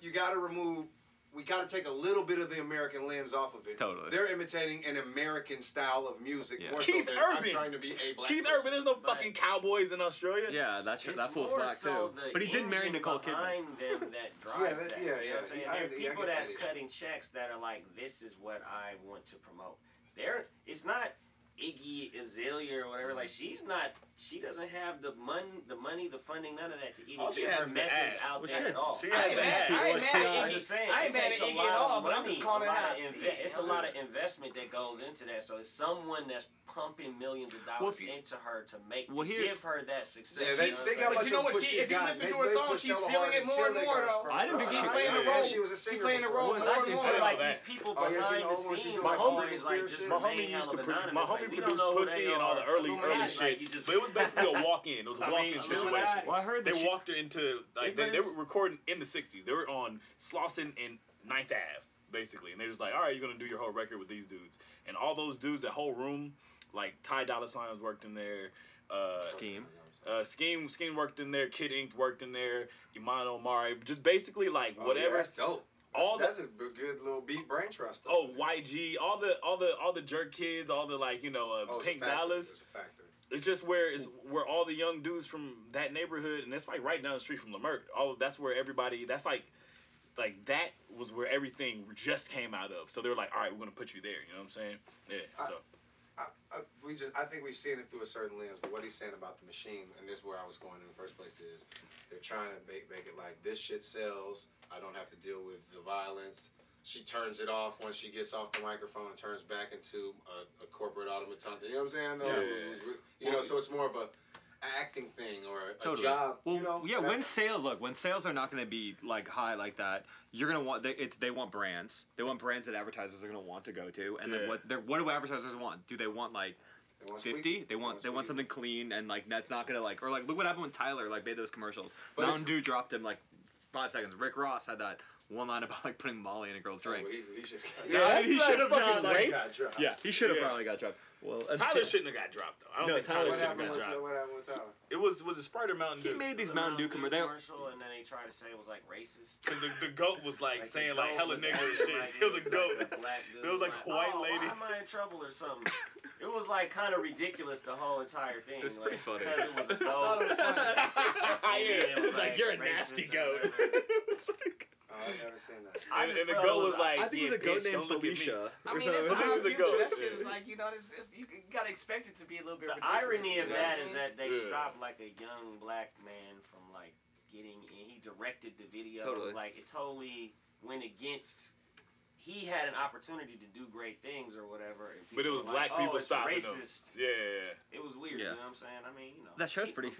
You got to remove. We got to take a little bit of the American lens off of it. Totally. They're imitating an American style of music. Yeah. More Keith so Urban. I'm trying to be a black person. Urban, there's no fucking cowboys in Australia. Yeah, that fool's black too. But he did marry Nicole Kidman. Behind them that drives that. Yeah. There are people that's cutting checks that are like, this is what I want to promote. It's not Iggy Azalea or whatever. Like, she's not. She doesn't have the money, the funding, none of that to even get her message out there at all. I ain't mad at Iggy at all, but I'm just calling it out. It's a lot of investment that goes into that, so it's someone that's pumping millions of dollars into her to give her that success. Yeah, you know what? If you listen to her song, she's feeling it more and more, though. I didn't think she playing the role. She's playing the role more and more. Like, these people behind the scenes, my homie produced Pussy and all the early shit. It was basically a walk-in. It was a walk-in situation. Well, I heard they walked her into like they were recording in the '60s. They were on Slauson and 9th Ave, basically, and they're just like, "All right, you're gonna do your whole record with these dudes." And all those dudes, that whole room, like Ty Dolla $ign worked in there. Scheme worked in there. Kid Ink worked in there. Iman Omari, just basically like whatever. Yeah, that's dope. That's a good little beat brain trust. YG, all the jerk kids, all the like Pink Dollars. It's a factor. It's just where all the young dudes from that neighborhood, and it's like right down the street from Leimert. That's where everybody. That's like that was where everything just came out of. So they were like, all right, we're gonna put you there. You know what I'm saying? Yeah. I think we've seen it through a certain lens. But what he's saying about the machine, and this is where I was going in the first place, is they're trying to make it like this shit sells. I don't have to deal with the violence. She turns it off once she gets off the microphone and turns back into a corporate automaton. You know what I'm saying? Though? Yeah. So it's more of a acting thing or a job. Well, when sales are not going to be like high like that, you're going to want they want brands. They want brands that advertisers are going to want to go to. And then what do advertisers want? Do they want like 50? They want something clean and like that's not gonna like, or like look what happened with Tyler, like made those commercials. But Mountain Dew dropped him like 5 seconds. Rick Ross had that one line about like putting Molly in a girl's drink. He should have probably got dropped. Well, Tyler shouldn't have got dropped though. I don't think Tyler should have got dropped. What happened with Tyler? It was a Sprite or Mountain Dew. He made these Mountain Dew commercial, and then he tried to say it was like racist. Cause the goat was like saying like hella nigga and shit. It was a goat. There was like a white lady. Why am I in trouble or something? It was like kind of ridiculous the whole entire thing. It's pretty funny. Because it was a goat. It was like you're a nasty goat. Oh, I've never seen that. And the goat was like, I think it was a goat named Felicia. I mean, it's our future. That shit is like, you know, you gotta expect it to be a little bit ridiculous. The irony of that is that they stopped like a young black man from like getting in. He directed the video. Totally. It was like, it totally went against. He had an opportunity to do great things or whatever. But it was black people stopping them. Yeah. It was weird, you know what I'm saying? I mean, you know. That show's pretty.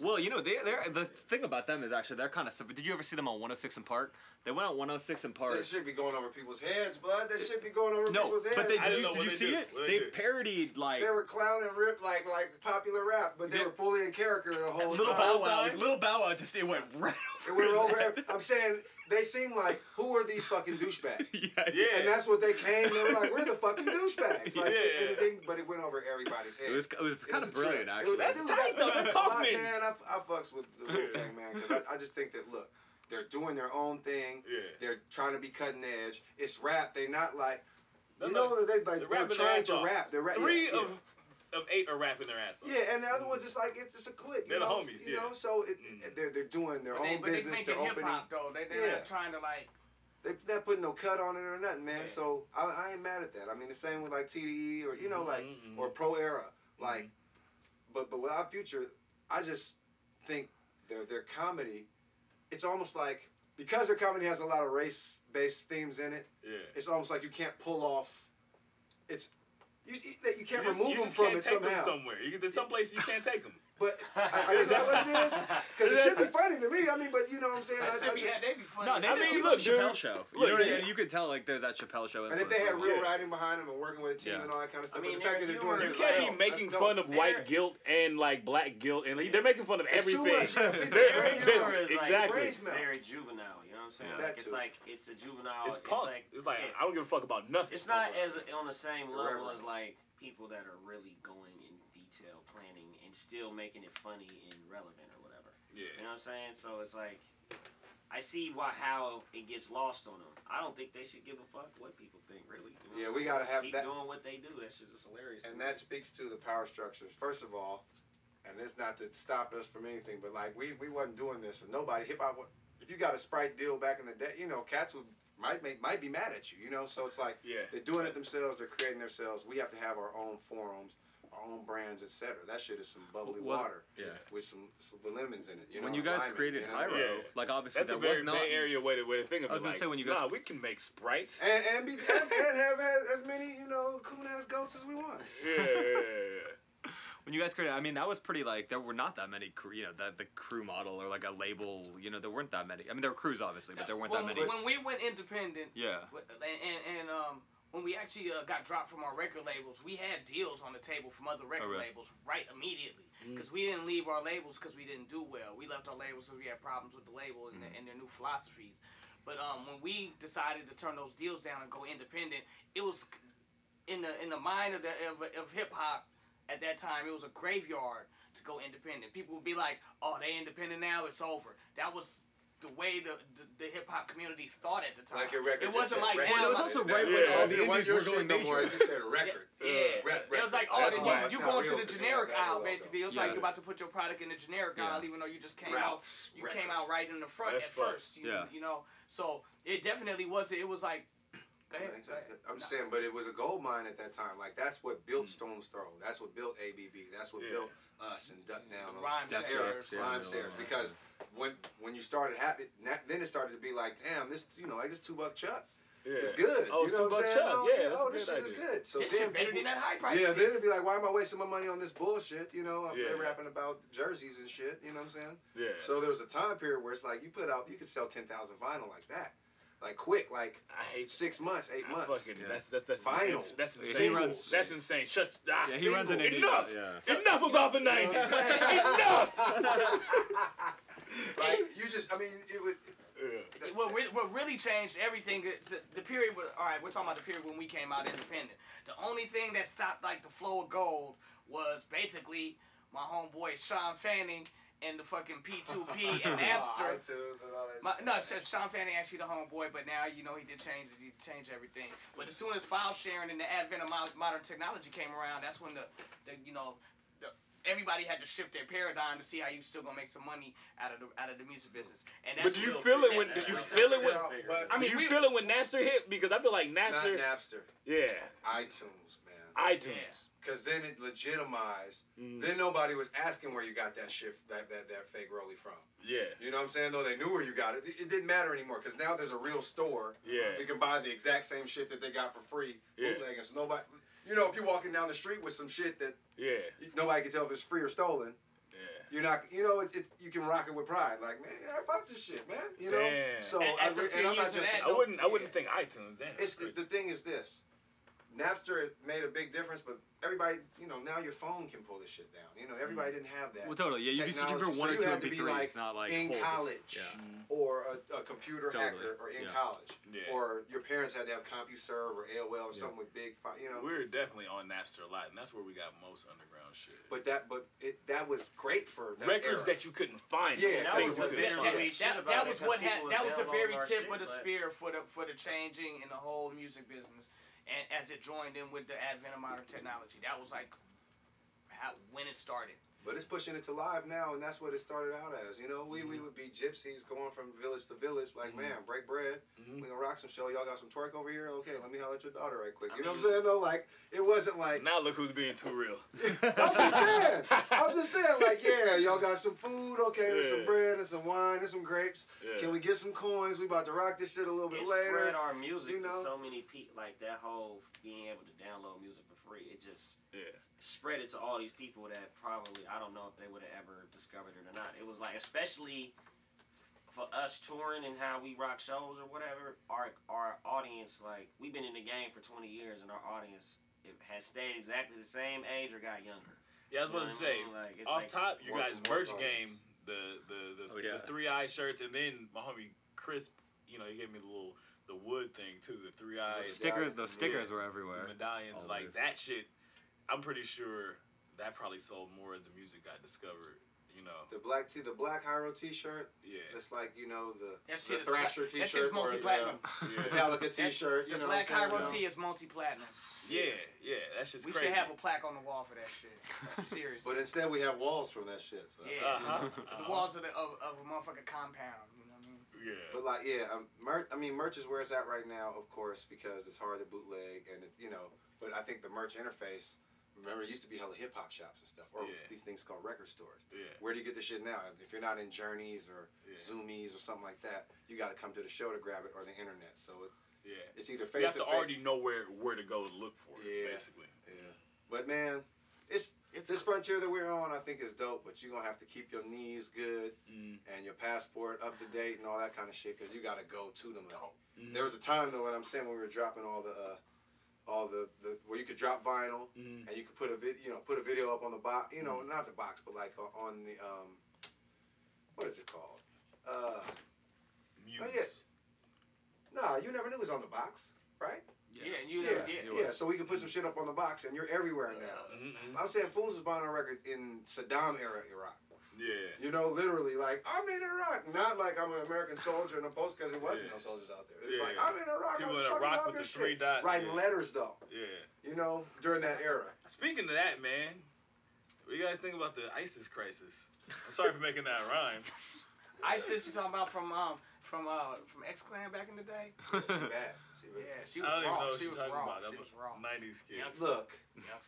Well, you know, the thing about them is actually they're kind of... Did you ever see them on 106 and Park? They went on 106 and Park. They should be going over people's heads, bud. They should be going over people's heads. No, but did you see it? They parodied, like... They were clowning rip like popular rap, but they were fully in character the whole time. Little Bow Wow just, it went right over. It went over... I'm saying... They seem like, who are these fucking douchebags? Yeah. And that's what they came. They were like, we're the fucking douchebags. Like, but it went over everybody's head. It was kind of brilliant, actually. That's tight, though. Man, I fucks with the whole thing, man, because I just think that, look, they're doing their own thing. Yeah. They're trying to be cutting edge. It's rap. They're not like, they're trying to rap. Three of 8 are rapping their ass off. Yeah, and the other ones, it's like, it's a clique. They're the homies, yeah. You know, so they're doing their own business. They're opening. Hip-hop, though. They're not trying to, like... They're not putting no cut on it or nothing, man. Yeah. So I ain't mad at that. I mean, the same with, like, TDE or, you know, like, or Pro Era. Like, but with our future, I just think their comedy, it's almost like, because their comedy has a lot of race-based themes in it, it's almost like you can't pull off... You can't remove them from it somehow. You can't take them somewhere. There's some places you can't take them. But is that what it is? Because it should be funny to me. I mean, but you know what I'm saying? They'd be funny. No, they look Chappelle Show. You know what I mean? You could tell like there's that Chappelle Show. And if they had real writing behind them and working with a team and all that kind of stuff. I mean, but the fact that they're doing it, you can't be making fun of white guilt and like black guilt, and they're making fun of everything. It's very juvenile. You know what I'm saying? It's like it's a juvenile. It's punk. It's like I don't give a fuck about nothing. It's not as on the same level as like people that are really going in detail planning and still making it funny and relevant or whatever. Yeah. You know what I'm saying? So it's like, I see how it gets lost on them. I don't think they should give a fuck what people think, really. You know we gotta have that. Keep doing what they do. That shit's just hilarious. And that speaks to the power structures. First of all, and it's not to stop us from anything, but like we wasn't doing this, and nobody hip hop. If you got a Sprite deal back in the day, you know, cats might be mad at you. You know, so it's like they're doing it themselves. They're creating themselves. We have to have our own forums. Our own brands, etc. That shit is some bubbly water with some lemons in it. You know, when you guys created Hyro, like obviously that's a very Bay Area way to think of it. I was gonna say when you guys, we can make Sprite and have as many cool ass goats as we want. Yeah. When you guys created, I mean, that was pretty like there were not that many the crew model or like a label. You know, there weren't that many. I mean, there were crews obviously, but there weren't that many. When we went independent, and when we actually got dropped from our record labels, we had deals on the table from other record labels right immediately. Because we didn't leave our labels because we didn't do well. We left our labels because we had problems with the label and their new philosophies. But when we decided to turn those deals down and go independent, it was in the mind of hip hop at that time. It was a graveyard to go independent. People would be like, "Oh, they independent now. It's over." That was the way the hip hop community thought at the time. Like your record. It wasn't like that. It was also right when all the indies were going no more. I just said a record. Record. It was like, you going to the generic aisle basically. It was like you're about to put your product in the generic aisle, even though you just came out. You came out right in the front at first. You know. So it definitely was. It was like. Go ahead. I'm saying, but it was a gold mine at that time. Like that's what built Stone's Throw. That's what built ABB. That's what built us and Duck Down. Rhyme Sayers. Because when you started happening, then it started to be like, damn, this like this $2 Chuck. Yeah. It's good. Oh, you know what I'm saying? Oh, yeah, this shit is good. So this shit better than that high price. Yeah, then it'd be like, why am I wasting my money on this bullshit? You know, they're rapping about jerseys and shit. You know what I'm saying? Yeah. So there was a time period where it's like you could sell 10,000 vinyl like that. like quick, like I hate 6 months, 8 months. Fucking, yeah. That's vinyl. That's insane. That's insane. Shut up. Yeah, he runs an enough. Yeah. So, enough about the 90s. You know enough. Like you just, I mean, it would. What really changed everything, the period, all right, we're talking about the period when we came out independent. The only thing that stopped, like, the flow of gold was basically my homeboy Sean Fanning and the fucking P2P and Napster. iTunes and all that Sean Fanning actually the homeboy, but now, you know, he did change it. He changed everything. But as soon as file sharing and the advent of modern technology came around, that's when everybody had to shift their paradigm to see how you still gonna make some money out of the music business. And that's do you feel it when Napster hit? Because I feel like Napster. Not Napster. Yeah. iTunes, man. iTunes. Because then it legitimized. Mm. Then nobody was asking where you got that shit, that fake rollie from. Yeah. You know what I'm saying? Though they knew where you got it. It didn't matter anymore because now there's a real store. Yeah. You can buy the exact same shit that they got for free. Yeah. Bootlegging. So nobody. You know, if you're walking down the street with some shit that nobody can tell if it's free or stolen, you're not. You know, you can rock it with pride. Like, man, I bought this shit, man. You know, so I'm not just. I wouldn't think iTunes. Damn, it's the thing is this. Napster made a big difference, but everybody, you know, now your phone can pull this shit down. You know, everybody didn't have that. Well, totally. Yeah, you used to give her one or two MP3s, like, not like in college or a computer hacker or in college or your parents had to have CompuServe or AOL or something with big. You know, we were definitely on Napster a lot, and that's where we got most underground shit. But that was great for that records era. That you couldn't find. Yeah, that was the very tip of the spear for the changing in the whole music business. And as it joined in with the advent of modern technology, that was like when it started. But it's pushing it to live now, and that's what it started out as. You know, we would be gypsies going from village to village, like, man, break bread, we gonna rock some show. Y'all got some twerk over here? Okay, let me holler at your daughter right quick. You know what I'm saying? Though, like, it wasn't like now look who's being too real. I'm just saying, like, yeah, y'all got some food. Okay, there's some bread and some wine and some grapes. Yeah. Can we get some coins? We about to rock this shit a little bit later. Spread our music to so many people. Like that whole being able to download music for free. It just spread it to all these people that probably. I don't know if they would have ever discovered it or not. It was like, especially for us touring and how we rock shows or whatever, our audience, like, we've been in the game for 20 years and our audience has stayed exactly the same age or got younger. Yeah, I was about to say, like, off like top, you guys merch game, the 3-eye shirts, and then my homie Chris, you know, he gave me the wood thing too, the 3-eye. The stickers were everywhere. The medallions, always. Like that shit, I'm pretty sure... That probably sold more as the music got discovered, you know. The black Hyro T-shirt. Yeah. It's like, you know, the Thrasher T-shirt. That shit's multi-platinum. Metallica T-shirt. You know, the black Hyro T is multi-platinum. Yeah, that shit's crazy. We should have a plaque on the wall for that shit. Seriously. But instead we have walls from that shit. So the walls of a motherfucking compound. You know what I mean? Yeah. But like, merch is where it's at right now, of course, because it's hard to bootleg and it's, you know. But I think the merch interface. Remember, it used to be hella hip-hop shops and stuff, or these things called record stores. Yeah. Where do you get this shit now? If you're not in Journeys or Zoomies or something like that, you got to come to the show to grab it or the internet. So it's either face-to-face. You have to already know where to go to look for it, basically. Yeah. But, man, it's this frontier that we're on, I think, is dope, but you're going to have to keep your knees good and your passport up to date and all that kind of shit because you got to go to them. Mm-hmm. There was a time, though, when I'm saying when we were dropping all the where you could drop vinyl and you could put a video up on the box, you know, not the box, but like on the what is it called? Muse. Nah, you never knew it was on the box, right? Yeah, so we could put some shit up on the box and you're everywhere now. I was saying fools was buying our record in Saddam era Iraq. Yeah. You know, literally, like, I'm in Iraq. Not like I'm an American soldier in a post, because there wasn't no soldiers out there. It's like, I'm in Iraq. People in Iraq with the three dots. Writing letters, though. Yeah. You know, during that era. Speaking of that, man, what do you guys think about the ISIS crisis? I'm sorry for making that rhyme. ISIS, you talking about from X-Clan back in the day? Yeah, she bad. She was wrong. She was wrong. 90s kids. Look,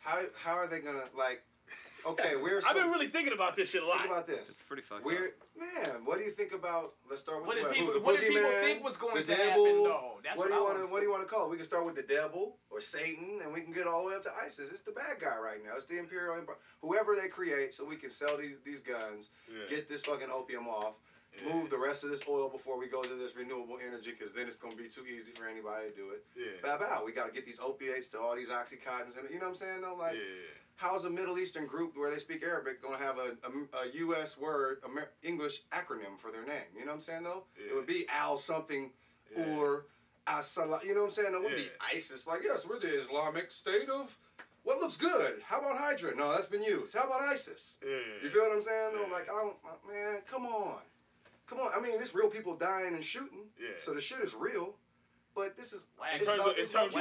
how are they going to, like, okay, I've been really thinking about this shit a lot. Think about this. It's pretty fucked up. Man, what do you think about... Let's start with what did people think was going to happen, though? That's what do you want to call it? We can start with the devil or Satan, and we can get all the way up to ISIS. It's the bad guy right now. It's the Imperial Empire. Whoever they create so we can sell these guns, get this fucking opium off, move the rest of this oil before we go to this renewable energy, because then it's going to be too easy for anybody to do it. Bow. We got to get these opiates to all these Oxycontins. And, you know what I'm saying, though? Like, how's a Middle Eastern group where they speak Arabic going to have a U.S. word, English acronym for their name? You know what I'm saying, though? It would be Al something or Asala. You know what I'm saying? It would be ISIS. Like, yes, we're the Islamic State of... What looks good? How about Hydra? No, that's been used. How about ISIS? You feel what I'm saying? Though? Like, man, come on. Come on. I mean, there's real people dying and shooting. So the shit is real. But this is... It's turning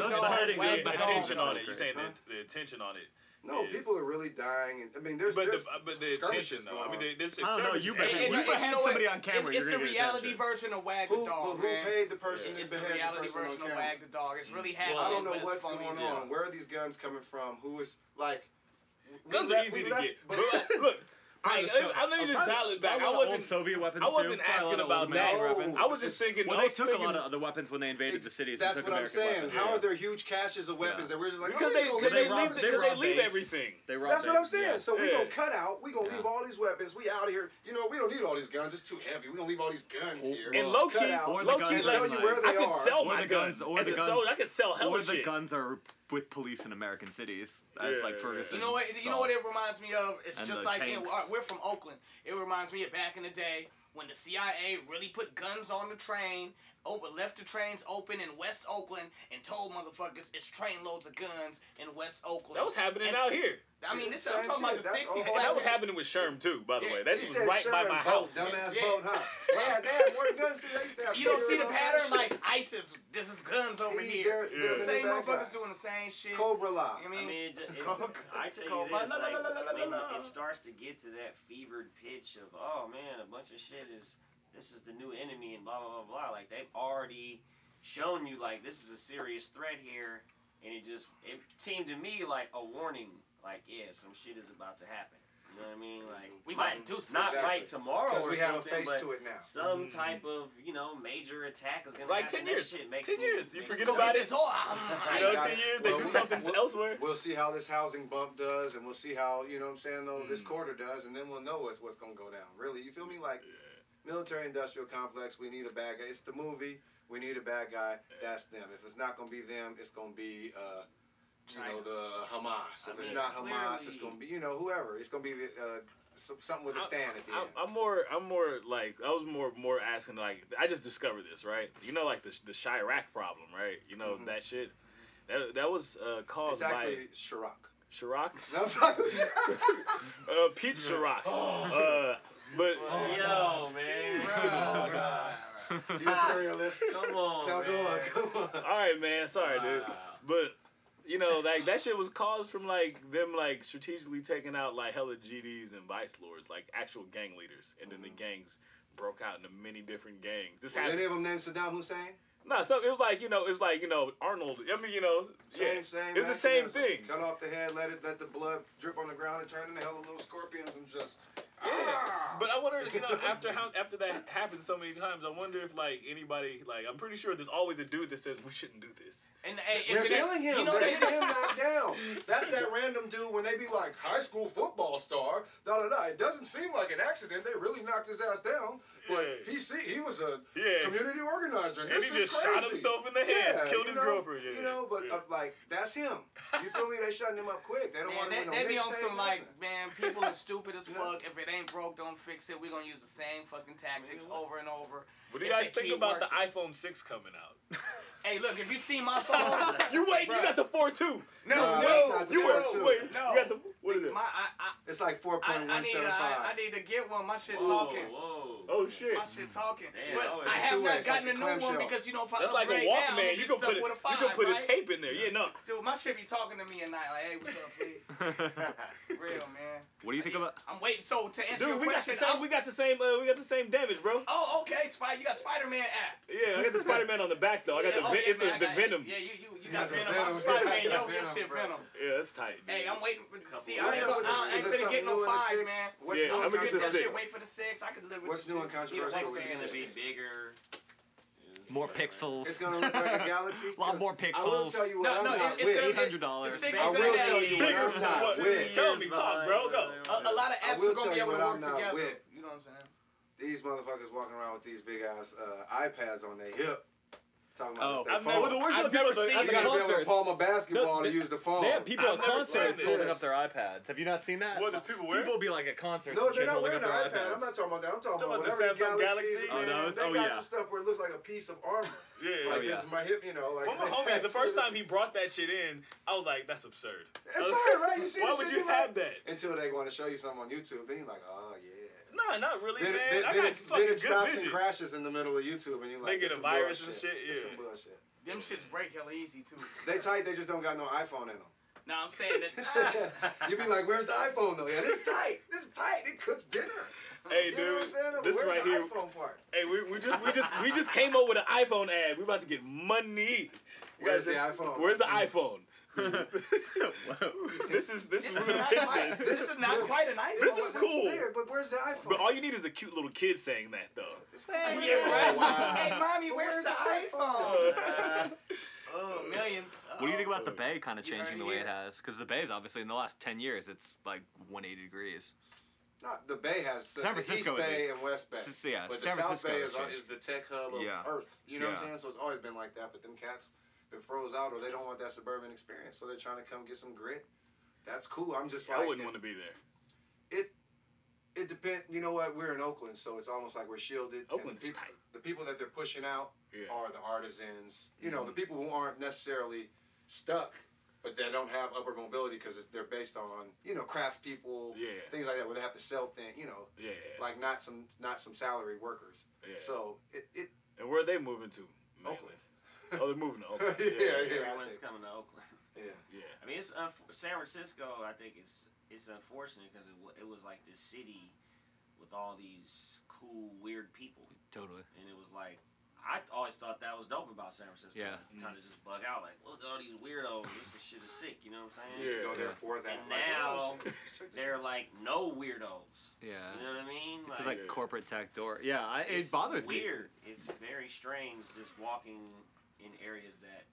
the attention on it. You're saying the attention on it. No, people are really dying. And, I mean, there's skirmishes going on. I mean, there's skirmishes. I don't know. You had somebody on camera. It's the reality version of Wag the Dog, man. Who paid the person that beheaded the person on camera? It's the reality version of Wag the Dog. It's really happening. I don't know what's going on. Where are these guns coming from? Who is, like... Guns are easy to get. Look. Let me just dial it back. I wasn't asking about that. I was just thinking. Well, they took a lot of other weapons when they invaded the cities. That's what I'm saying. How are there huge caches of weapons that we're just like? Because they leave everything. That's what I'm saying. So we gonna cut out. We gonna leave all these weapons. We out here. You know, we don't need all these guns. It's too heavy. We gonna leave all these guns here. And low key, tell you where they are. I could sell my guns. I could sell hella shit. Or the guns are with police in American cities, as like Ferguson. You know what it reminds me of? It's just like we're from Oakland. It reminds me of back in the day when the CIA really put guns on the train, left the trains open in West Oakland, and told motherfuckers it's trainloads of guns in West Oakland. That was happening out here. I mean, this, I'm talking about the 60s. That was happening with Sherm, too, by the way. That was right by my house. Dumbass boat, huh? Damn, where the guns you don't see the pattern? Like, ISIS, there's his guns over here. The same motherfuckers doing the same shit. Cobra Law. I mean, I tell you this, like, it starts to get to that fevered pitch of, oh, man, a bunch of shit is, this is the new enemy and blah, blah, blah, blah. Like, they've already shown you, like, this is a serious threat here. And it seemed to me like a warning. Like, yeah, some shit is about to happen. You know what I mean? Like, we might do some shit. Not right tomorrow or something, we have a face to it now. Some type of, you know, major attack is going to happen. Like 10 years. 10 years. You forget about it. You know, 10 years, they do something elsewhere. We'll see how this housing bump does, and we'll see how, you know what I'm saying, though, this quarter does, and then we'll know what's going to go down. Really, you feel me? Like, military-industrial complex, we need a bad guy. It's the movie. We need a bad guy. That's them. If it's not going to be them, it's going to be... You know, the Hamas. If it's not Hamas, it's gonna be, you know, whoever. It's gonna be something with a stand at the end. I was more asking, like, I just discovered this, right? You know, like the Chirac problem, right? You know, that shit. That was caused by Chirac. Pete Chirac. Man. Oh, God. You imperialist. Come on. Now go on. All right, man. Sorry, dude. But. You know, like, that shit was caused from, like, them, like, strategically taking out, like, hella GDs and vice lords, like, actual gang leaders. And then the gangs broke out into many different gangs. Any of them named Saddam Hussein? No, so it was like, you know, Arnold. I mean, you know, same. It was the same thing. Cut off the head, let the blood drip on the ground and turn into hella little scorpions and just... Yeah, but I wonder, you know, after that happened so many times, I wonder if, like, anybody, like, I'm pretty sure there's always a dude that says we shouldn't do this. And they're killing him. You know, they're hitting him knocked down. That's that random dude when they be like high school football star. Da da da. It doesn't seem like an accident. They really knocked his ass down. But he was a community organizer. And he just shot himself in the head, killed his girlfriend. You know, but like, that's him. You feel me? They shutting him up quick. They don't want him. They be on some like, man, people are stupid as fuck. If it ain't broke, don't fix it. We're gonna use the same fucking tactics over and over. What do you guys think about the iPhone 6 coming out? Hey, look, if you see my phone, you wait. You got the 4.2. No, you got the what is it? It's like 4.175. I need to get one. My shit talking. Whoa. Oh shit. My shit talking. Damn, but I have not gotten like a new one because, you know, if I upgrade like now, you can put a tape in there. Yeah, no. Dude, my shit be talking to me at night. Like, hey, what's up, kid? Real man. What do you think about? I'm waiting. So to answer your question, we got the same damage, bro. Oh, okay. You got Spider-Man app. Yeah, I got the Spider-Man on the back though. I got the Venom. Yeah, you got Venom. I'm Spider-Man. Your shit Venom. Yeah, that's tight. Hey, I'm waiting for the see. I ain't finna get no 5, man. I'm gonna get the 6. Wait for the 6. I could live with. What's new and controversial? It's gonna be bigger. More pixels. It's gonna look like a galaxy. A lot more pixels. I will tell you what I'm not with. $800. I will tell you what I'm not with. Tell me, talk, bro. Go. A lot of apps are gonna be able to work together. You know what I'm saying? These motherfuckers walking around with these big ass iPads on their hip. Talking about this phone. I've never seen it. You gotta be able to palm a basketball to use the phone. They have people at concerts holding up their iPads. Have you not seen that? What do people wear? People be like at concerts. No, they're not wearing an iPad. I'm not talking about that. I'm talking about whatever the Galaxy. They got some stuff where it looks like a piece of armor. Yeah, like this is my hip, you know. Like well, my homie, the first time he brought that shit in, I was like, "That's absurd." It's absurd, right? You see, why would you have that? Until they want to show you something on YouTube, then you're like, "Oh yeah." No, not really, man. Then it stops and crashes in the middle of YouTube, and you're like, they get a virus and shit. Yeah, some bullshit. Them shits break hella easy too. They tight. They just don't got no iPhone in them. No, I'm saying that. You be like, "Where's the iPhone though?" Yeah, this is tight. This is tight. It cooks dinner. Hey, you dude, know what I'm saying? This where's right the here. iPhone part? Hey, we just came up with an iPhone ad. We about to get money. Where's the iPhone? This is business. This is not quite an iPhone. This is cool. There, but where's the iPhone? But all you need is a cute little kid saying that, though. Hey, yeah. Wow. Hey, mommy, where's the iPhone? Millions. What do you think about the Bay kind of changing the way it has? Because the Bay's obviously in the last 10 years, it's like 180 degrees. Not the Bay has San Francisco East Bay and West Bay. Yeah, but San the South Bay is the tech hub of Earth. You know what I'm saying? So it's always been like that. But them cats been froze out, or they don't want that suburban experience, so they're trying to come get some grit. That's cool. I'm just like I wouldn't want to be there. It depends. You know what? We're in Oakland, so it's almost like we're shielded. Oakland's tight. The people that they're pushing out are the artisans. You know, the people who aren't necessarily stuck. But they don't have upward mobility because they're based on, you know, craftspeople, things like that, where they have to sell things, you know, like not some salaried workers. Yeah. So it. And where are they moving to? Mainly? Oakland. Oh, they're moving to Oakland. Everyone's coming to Oakland. Yeah. I mean, it's San Francisco. I think it's unfortunate because it was like this city with all these cool, weird people. Totally. And it was like. I always thought that was dope about San Francisco. Yeah. Kind of just bug out, like, look at all these weirdos. This shit is sick, you know what I'm saying? Yeah. You go there for that. And now, they're like, no weirdos. Yeah. You know what I mean? It's like corporate tech door. Yeah, it bothers me. It's weird. It's very strange just walking in areas that,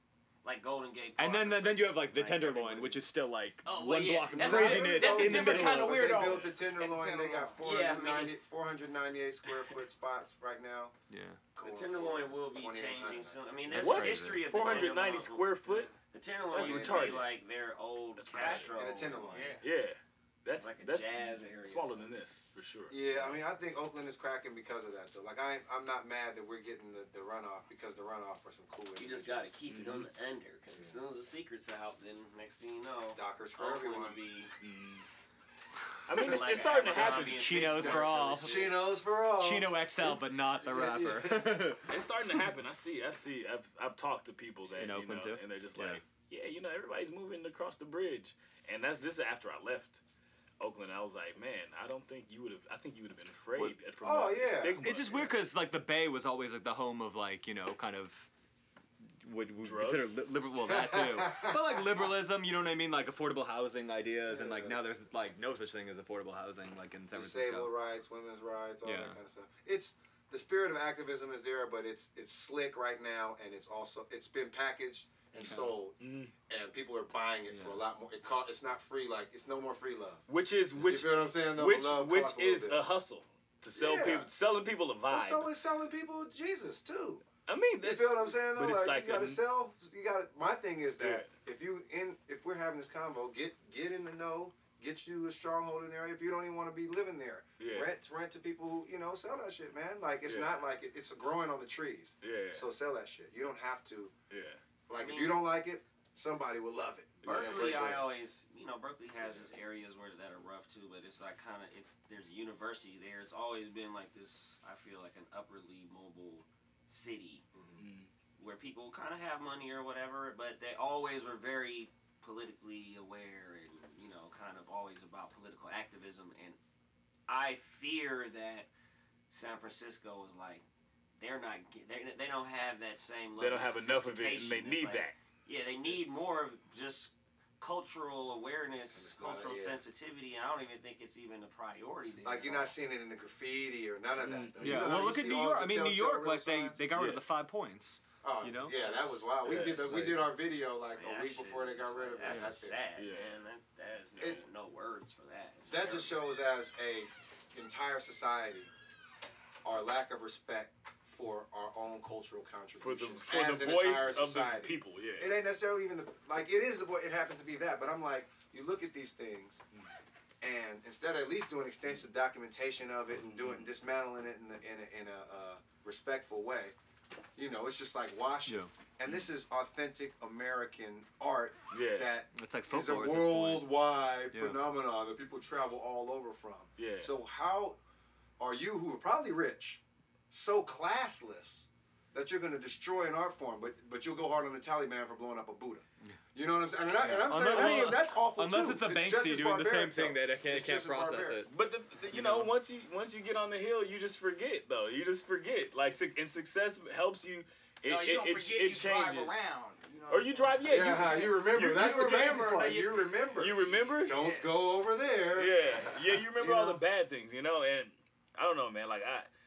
like Golden Gate Park. And then you have, like, the Tenderloin, which is still, like, one block of craziness. That's a different kind of weirdo. They built the Tenderloin. They got 498 square foot spots right now. Yeah. The Tenderloin will be changing soon. I mean, there's a history of the Tenderloin. 490 square foot? The Tenderloin used to be, like, their old Castro. And the Tenderloin. Yeah. That's like a jazz area. Smaller than this, for sure. Yeah, I mean, I think Oakland is cracking because of that, though. Like, I'm not mad that we're getting the runoff because the runoff are some cool individuals. You just got to keep it on the under because as soon as the secret's out, then next thing you know, Dockers for everyone. I mean, it's starting to happen. Chinos for all. Chinos for all. Chino XL, but not the rapper. It's starting to happen. I see. I've talked to people that, in Oakland, you know, too? And they're just like, you know, everybody's moving across the bridge. And this is after I left Oakland, I was like, man, I think you would have been afraid from the stigma. It's just weird because, like, the Bay was always, like, the home of, like, you know, kind of would consider liberal, well, that too. But, like, liberalism, you know what I mean? Like, affordable housing ideas, and, like, now there's, like, no such thing as affordable housing, like, in San Francisco. Disabled rights, women's rights, all that kind of stuff. It's, the spirit of activism is there, but it's slick right now, and it's been packaged and sold, and people are buying it for a lot more. It's not free, like, it's no more free love. You feel what I'm saying? Though, which is a hustle to sell people, selling people a vibe. Well, so is selling people Jesus too. I mean, you feel what I'm saying? Though, like, you gotta sell. You gotta. My thing is that if we're having this convo, get in the know. Get you a stronghold in the area if you don't even want to be living there. Yeah. Rent to people who, you know, sell that shit, man. Like, it's not like it's growing on the trees. Yeah. So sell that shit. You don't have to. Yeah. Like, if you don't like it, somebody will love it. Berkeley, I always, you know, Berkeley has its areas that are rough too, but it's like kind of, if there's a university there, it's always been like this, I feel like an upwardly mobile city where people kind of have money or whatever, but they always were very politically aware and, you know, kind of always about political activism. And I fear that San Francisco is like, they don't have that same level. They don't have enough of it, and they need that. Yeah, they need more of just cultural awareness, cultural sensitivity, and I don't even think it's even a priority there. Like, you're not seeing it in the graffiti or none of that, though. Yeah, well, look at New York. I mean, New York, like, they got rid of the 5 points. Oh, you know? Yeah, that was wild. We did our video, like, a week before they got rid of it. That's sad, man. That is no words for that. That just shows as an entire society our lack of respect for our own cultural contributions for the voice of the people. Yeah, it ain't necessarily even the like. It is the voice. It happens to be that, but I'm like, you look at these things, and instead of at least doing extensive documentation of it and doing dismantling it in a respectful way, you know, it's just like washing. Yeah. And this is authentic American art that it's like is a worldwide phenomenon that people travel all over from. Yeah. So how are you, who are probably rich, so classless that you're going to destroy an art form, but you'll go hard on the Taliban for blowing up a Buddha? You know what I'm saying? And I'm saying that's awful too. Unless it's a Banksy doing the same thing that I can't process it. But you know, once you get on the hill, you just forget though. You just forget. Like, and success helps you. You changes. Drive around. You know, or you drive, you remember. That's the crazy part. You remember? Don't go over there. Yeah, you remember all the bad things, you know? And I don't know, man. Like,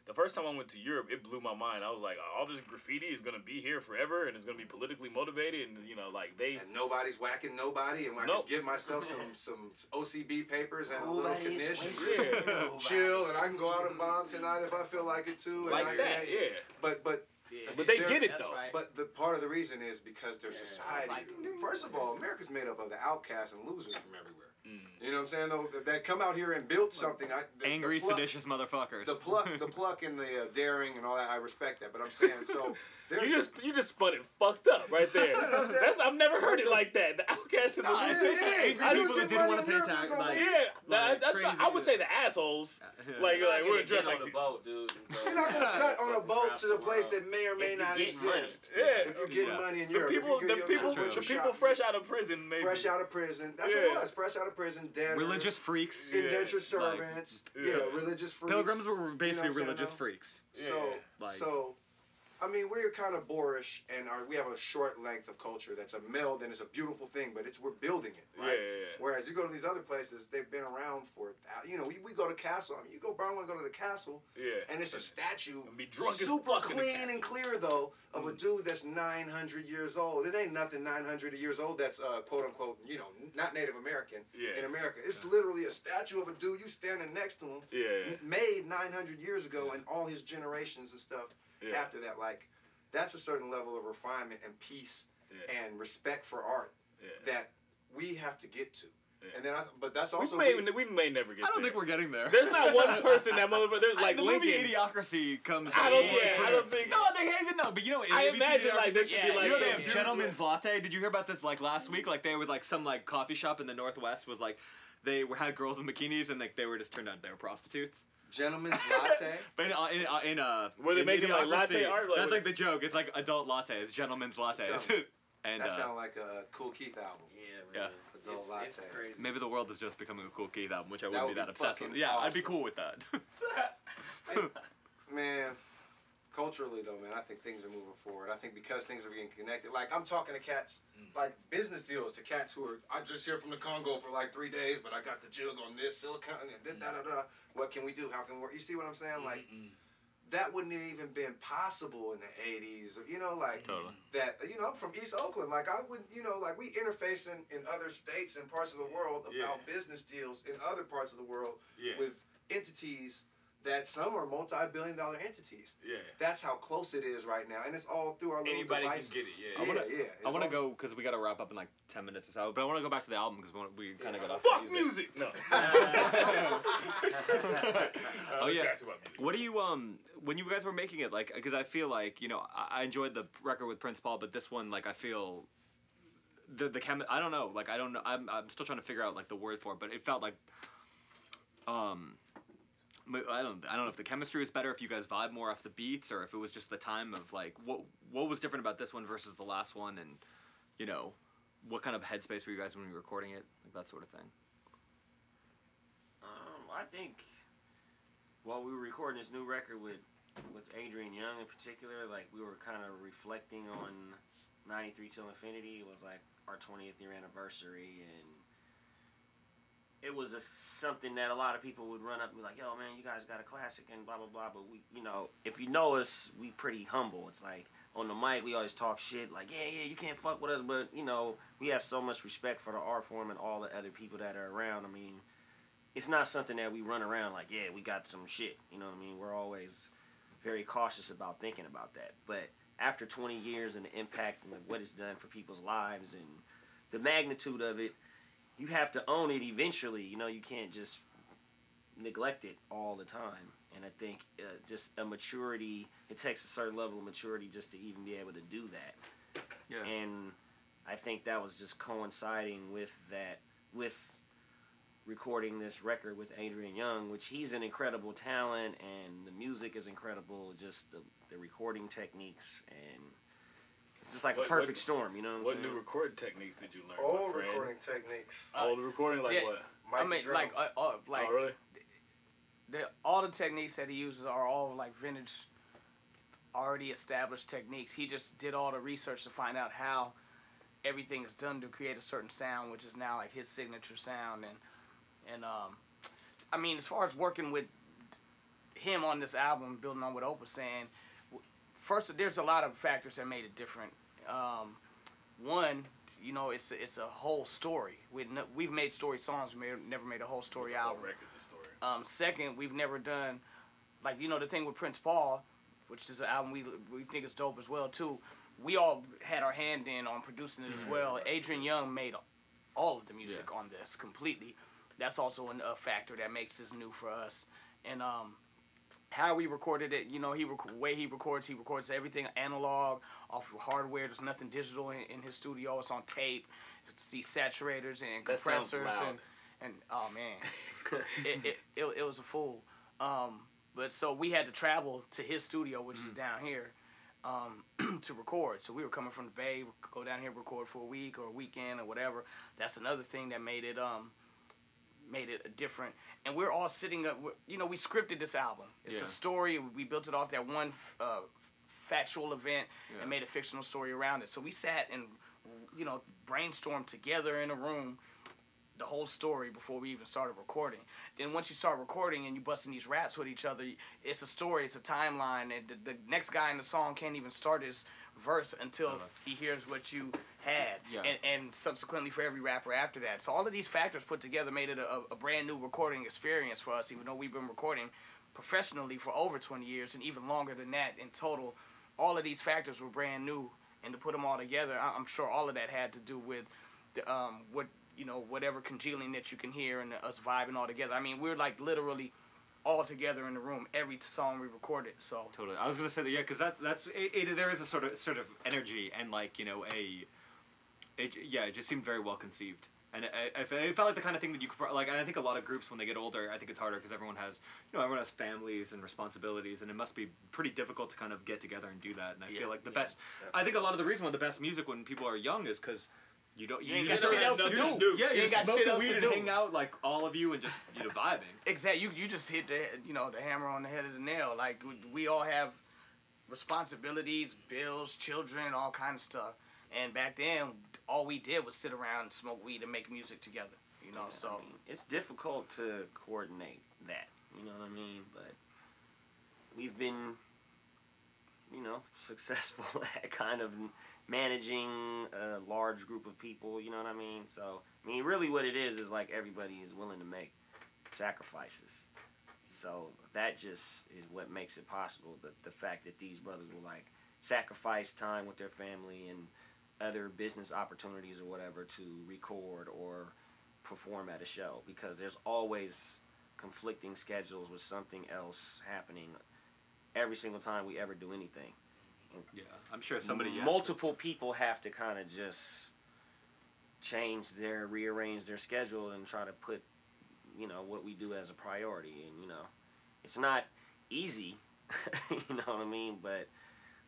the first time I went to Europe, it blew my mind. I was like, all this graffiti is going to be here forever, and it's going to be politically motivated, and, you know, like, they... And nobody's whacking nobody, and I can give myself some OCB papers and a little commission. Yeah. Chill, and I can go out and bomb tonight if I feel like it, too. But they get it, though. Right. But the part of the reason is because their society... Like, first of all, America's made up of the outcasts and losers from everywhere. Mm. You know what I'm saying? Though, that come out here and build something. Angry, seditious motherfuckers. The pluck and the daring and all that, I respect that. But I'm saying, so... You just spun it fucked up right there. I've never heard it like that. The outcasts and the losers. Angry people that didn't want to pay tax. I would say the assholes. Like we're dressed like... You're not going to cut on a boat to the place that may or may not exist. Yeah. If you get money in Europe. The people fresh out of prison, maybe. Fresh out of prison. That's what it was. Fresh out of prison, debtors, religious freaks, indentured servants, religious freaks. Pilgrims were basically religious freaks. So, I mean, we're kind of boorish, and we have a short length of culture that's a meld, and it's a beautiful thing, but we're building it, right? Yeah. Whereas you go to these other places, they've been around for, we go to Castle. I mean, go to the Castle, and it's a statue, super clean and clear, though, of a dude that's 900 years old. It ain't nothing 900 years old that's, quote-unquote, not Native American in America. It's literally a statue of a dude, you standing next to him, made 900 years ago, and all his generations and stuff. Yeah. After that, like, that's a certain level of refinement and peace and respect for art that we have to get to. Yeah. And then, but that's also we may never get there. I don't think we're getting there. There's not one person that motherfucker. There's like the Lincoln. Movie Idiocracy comes. I don't think. No, they even know. But you know, I imagine like there should be like they have Gentleman's Latte. Did you hear about this like last week? Like they would like some like coffee shop in the Northwest was like they had girls in bikinis and like they were just turned out they were prostitutes. Gentleman's Latte? But were they making like latte art? That's like the joke. It's like adult lattes, gentleman's lattes. And that sounds like a Cool Keith album. Yeah, really. Yeah. Adult lattes. It's crazy. Maybe the world is just becoming a Cool Keith album, which I wouldn't be that obsessed with. Yeah, awesome. I'd be cool with that. Man, culturally though, man, I think things are moving forward. I think because things are getting connected. Like I'm talking to cats, like business deals to cats who are. I just here from the Congo for like 3 days, but I got the jig on this silicone and da da da. What can we do? How can we work? You see what I'm saying? Like that wouldn't have even been possible in the 80s. You know, like totally. That. You know, I'm from East Oakland. Like I wouldn't. You know, like we interfacing in other states and parts of the world about business deals in other parts of the world with entities. That some are multi-billion-dollar entities. Yeah. That's how close it is right now, and it's all through our little devices. Anybody can get it. Yeah. I want to go because we got to wrap up in like 10 minutes or so. But I want to go back to the album because we kind of got off. Fuck music. No. Oh yeah. What do you when you guys were making it like? Because I feel like I enjoyed the record with Prince Paul, but this one like I feel. I don't know. Like I don't know. I'm still trying to figure out like the word for it, but it felt like. I don't know if the chemistry was better, if you guys vibe more off the beats, or if it was just the time of like what was different about this one versus the last one, and what kind of headspace were you guys when you were recording it, like that sort of thing. I think while we were recording this new record with Adrian Young in particular, like we were kind of reflecting on 93 Till Infinity. It was like our 20th year anniversary, and it was something that a lot of people would run up and be like, yo, man, you guys got a classic and blah, blah, blah. But we, if you know us, we pretty humble. It's like on the mic, we always talk shit like, yeah, you can't fuck with us. But, we have so much respect for the art form and all the other people that are around. I mean, it's not something that we run around like, yeah, we got some shit. You know what I mean? We're always very cautious about thinking about that. But after 20 years and the impact and what it's done for people's lives and the magnitude of it, you have to own it eventually. You know, you can't just neglect it all the time. And I think just a maturity, it takes a certain level of maturity just to even be able to do that. Yeah. And I think that was just coinciding with that, with recording this record with Adrian Young, which he's an incredible talent, and the music is incredible, just the recording techniques, and it's just like a perfect storm, you know what I'm saying? What new recording techniques did you learn? Old recording techniques. Old recording, like what? Like, oh, really? All the techniques that he uses are all like vintage, already established techniques. He just did all the research to find out how everything is done to create a certain sound, which is now like his signature sound. And I mean, as far as working with him on this album, building on what Oprah's saying, first, there's a lot of factors that made it different. One, you know, it's a whole story. We've made story songs, never made a whole story album. Whole record, the story. Second, we've never done, like, you know, the thing with Prince Paul, which is an album we think is dope as well, too. We all had our hand in on producing it as well. Adrian Young made all of the music on this completely. That's also a factor that makes this new for us. And how we recorded it, you know, way he records everything analog, off of hardware. There's nothing digital in his studio. It's on tape. You see saturators and compressors. And oh, man. it was a fool. But so we had to travel to his studio, which is down here, to record. So we were coming from the Bay, go down here, record for a week or a weekend or whatever. That's another thing that made it different. And we're all sitting up, you know, we scripted this album. It's a story. We built it off that one factual event and made a fictional story around it. So we sat and, you know, brainstormed together in a room the whole story before we even started recording. Then once you start recording and you busting these raps with each other, it's a story, it's a timeline, and the next guy in the song can't even start his verse until he hears what you had, and subsequently for every rapper after that. So all of these factors put together made it a brand new recording experience for us, even though we've been recording professionally for over 20 years and even longer than that in total. All of these factors were brand new, and to put them all together, I'm sure all of that had to do with the, whatever congealing that you can hear and us vibing all together. I mean, we're like literally all together in the room, every song we recorded, so. Totally, I was gonna say that, yeah, because there is a sort of energy and, like, you know, it just seemed very well conceived. And it felt like the kind of thing that you could, like, and I think a lot of groups, when they get older, I think it's harder because everyone has families and responsibilities, and it must be pretty difficult to kind of get together and do that. And I feel like the best, I think a lot of the reason why the best music when people are young is because You ain't got shit else to do. Yeah, you ain't got shit else to do. Hang out, like, all of you, and just, you know, vibing. Exactly. You just hit the hammer on the head of the nail. Like, we all have responsibilities, bills, children, all kind of stuff. And back then, all we did was sit around and smoke weed and make music together. You know, I mean, it's difficult to coordinate that. You know what I mean? But we've been, you know, successful at kind of managing a large group of people, you know what I mean? So, I mean, really what it is like everybody is willing to make sacrifices. So that just is what makes it possible, but the fact that these brothers will, like, sacrifice time with their family and other business opportunities or whatever to record or perform at a show, because there's always conflicting schedules with something else happening every single time we ever do anything. Yeah, I'm sure multiple people have to kind of just rearrange their schedule and try to put, you know, what we do as a priority. And, you know, it's not easy, you know what I mean? But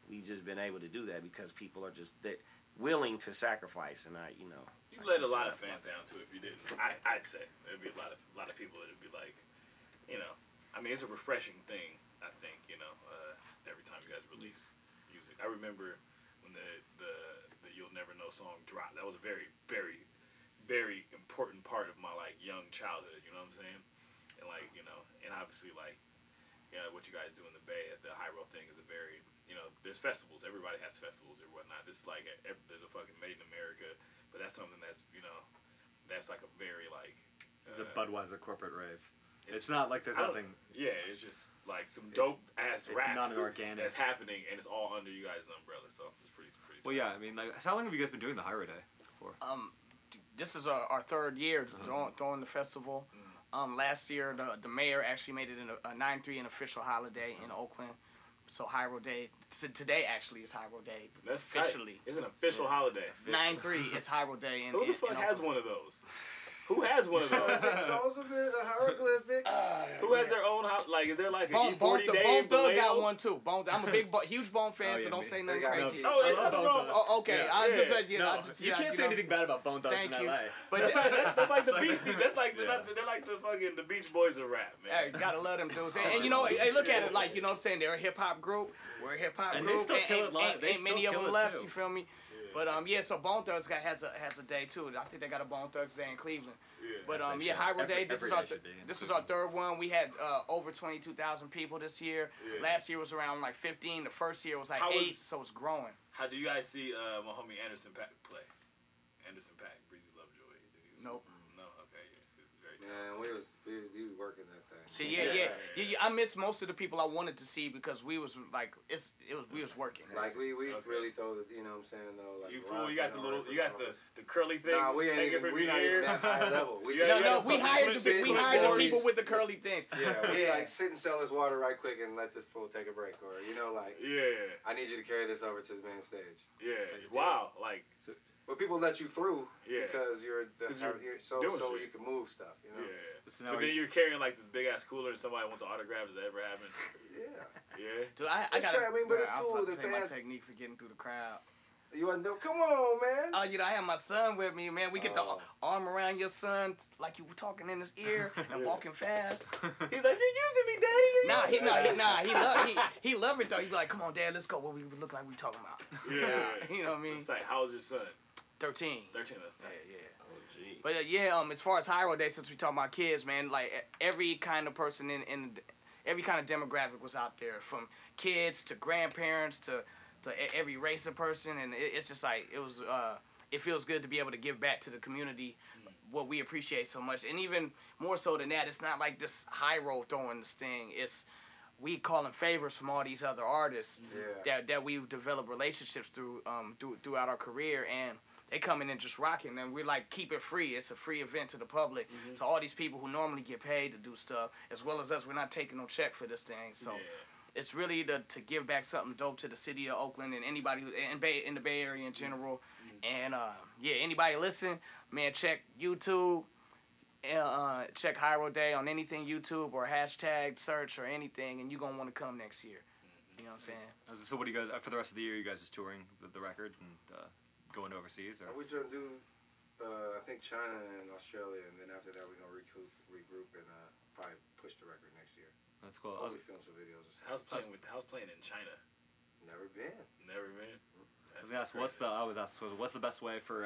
we've just been able to do that because people are just that willing to sacrifice. And I, you know, you let a lot of fans down too if you didn't. I'd say there'd be a lot of people that'd be like, you know, I mean, it's a refreshing thing. I think, you know, every time you guys release. I remember when the You'll Never Know song dropped. That was a very, very, very important part of my, like, young childhood, you know what I'm saying? And, like, you know, and obviously, like, you know, what you guys do in the Bay at the High Road thing is a very, you know, there's festivals. Everybody has festivals or whatnot. It's like, there's a fucking Made in America, but that's something that's, you know, that's like a very, like... the Budweiser corporate rave. It's not like there's nothing. Yeah, it's just like some dope ass rap that's happening, and it's all under you guys' umbrella. So it's pretty. Well, yeah, I mean, like, how long have you guys been doing the High Road Day for? This is our third year throwing the festival. Last year the mayor actually made it a 9/3 an official holiday in Oakland. So High Road Day today actually is High Road Day. That's officially tight. It's an official holiday. 9/3 is High Road Day. Who the fuck has one of those? Who has one of those? Is it Souls of Mischief, hieroglyphic? Who has their own? Like, is there like a 40-day? Bone Thug got one too. I'm a big, huge Bone fan, so don't say nothing crazy. No, it's nothing wrong. Oh, okay, yeah. I just like you can't say anything bad about Bone Thugs in LA. But that's like the Beasties. That's like they're like the fucking the Beach Boys of rap, man. Hey, gotta love them dudes. And you know, hey, look at it like you know what I'm saying. They're a hip hop group. We're a hip hop group. And they still kill it live. Ain't many of them left. You feel me? But yeah, so Bone Thugs has a day too. I think they got a Bone Thugs day in Cleveland. Yeah, but High Road Day. This is our third one. We had over 22,000 people this year. Yeah. Last year was around like 15. The first year was like 8. So it's growing. How do you guys see my homie Anderson Paak play? Anderson Paak, Breezy Lovejoy. Nope. No. Okay. Yeah. Very talented. Man, we was working that thing. So, yeah. I missed most of the people I wanted to see because we was like we was working. Like we really throw the, you know what I'm saying though. Like, you got the curly thing. Nah, we ain't even that high level. We hired the people with the curly things. Yeah, we like sit and sell this water right quick and let this fool take a break, or you know like. Yeah. I need you to carry this over to the main stage. Yeah. Wow. Like. But people let you through because you're so you can move stuff, you know. Yeah. So but then you're carrying like this big ass cooler and somebody wants an autograph. Does that ever happen? Yeah. Dude, I was about to say my technique for getting through the crowd. Come on, man. Oh, I have my son with me, man. We get the arm around your son like you were talking in his ear and walking fast. He's like, "You're using me, Daddy." He love it though. He be like, "Come on, Dad, let's go." What we look like we talking about? Yeah. You know what I mean? It's like, how old's your son? 13. 13, that's tight. Yeah. Oh, gee. But as far as High Road Day, since we talking about kids, man, like every kind of person in every kind of demographic was out there, from kids to grandparents to every race of person, and it's just like it was. It feels good to be able to give back to the community, what we appreciate so much, and even more so than that, it's not like this high road throwing this thing. It's we calling favors from all these other artists that we've developed relationships throughout our career, and they come in and just rocking, and we like keep it free. It's a free event to the public. Mm-hmm. So all these people who normally get paid to do stuff, as well as us, we're not taking no check for this thing. So it's really to give back something dope to the city of Oakland and anybody in the Bay Area in general. Mm-hmm. And anybody listen, man, check YouTube. Check High Road Day on anything YouTube or hashtag search or anything, and you're going to want to come next year. Mm-hmm. You know what I'm saying? So what do you guys, for the rest of the year, you guys just touring the record and going overseas? Or? We're going to do, I think, China and Australia, and then after that we're going to regroup and probably push the record next year. That's cool. I'll be filming some videos. How's playing in China? Never been. I was asked what's the best way for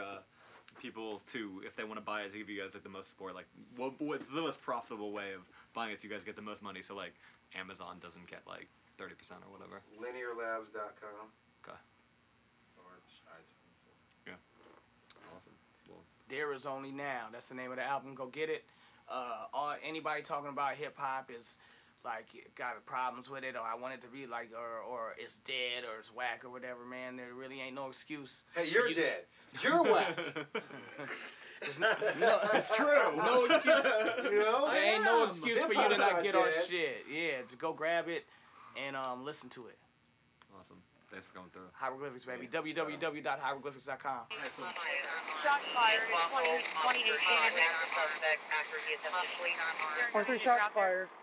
people to, if they want to buy it, to give you guys like the most support, like what's the most profitable way of buying it so you guys get the most money, so like Amazon doesn't get like 30% or whatever? LinearLabs.com. Okay. Or iTunes. Yeah. Awesome. Well, There Is Only Now. That's the name of the album. Go get it. Anybody talking about hip hop is like got problems with it, or I want it to be like, or it's dead, or it's whack, or whatever. Man, there really ain't no excuse. Hey, you're dead. You're whack. There's not. No, it's true. No excuse. You know, there ain't no excuse for you to not get our shit. Yeah, just go grab it and listen to it. Awesome. Thanks for coming through. Hieroglyphics, baby. Yeah. www.hieroglyphics.com. Shots fired. 28 Or 3 shots fired.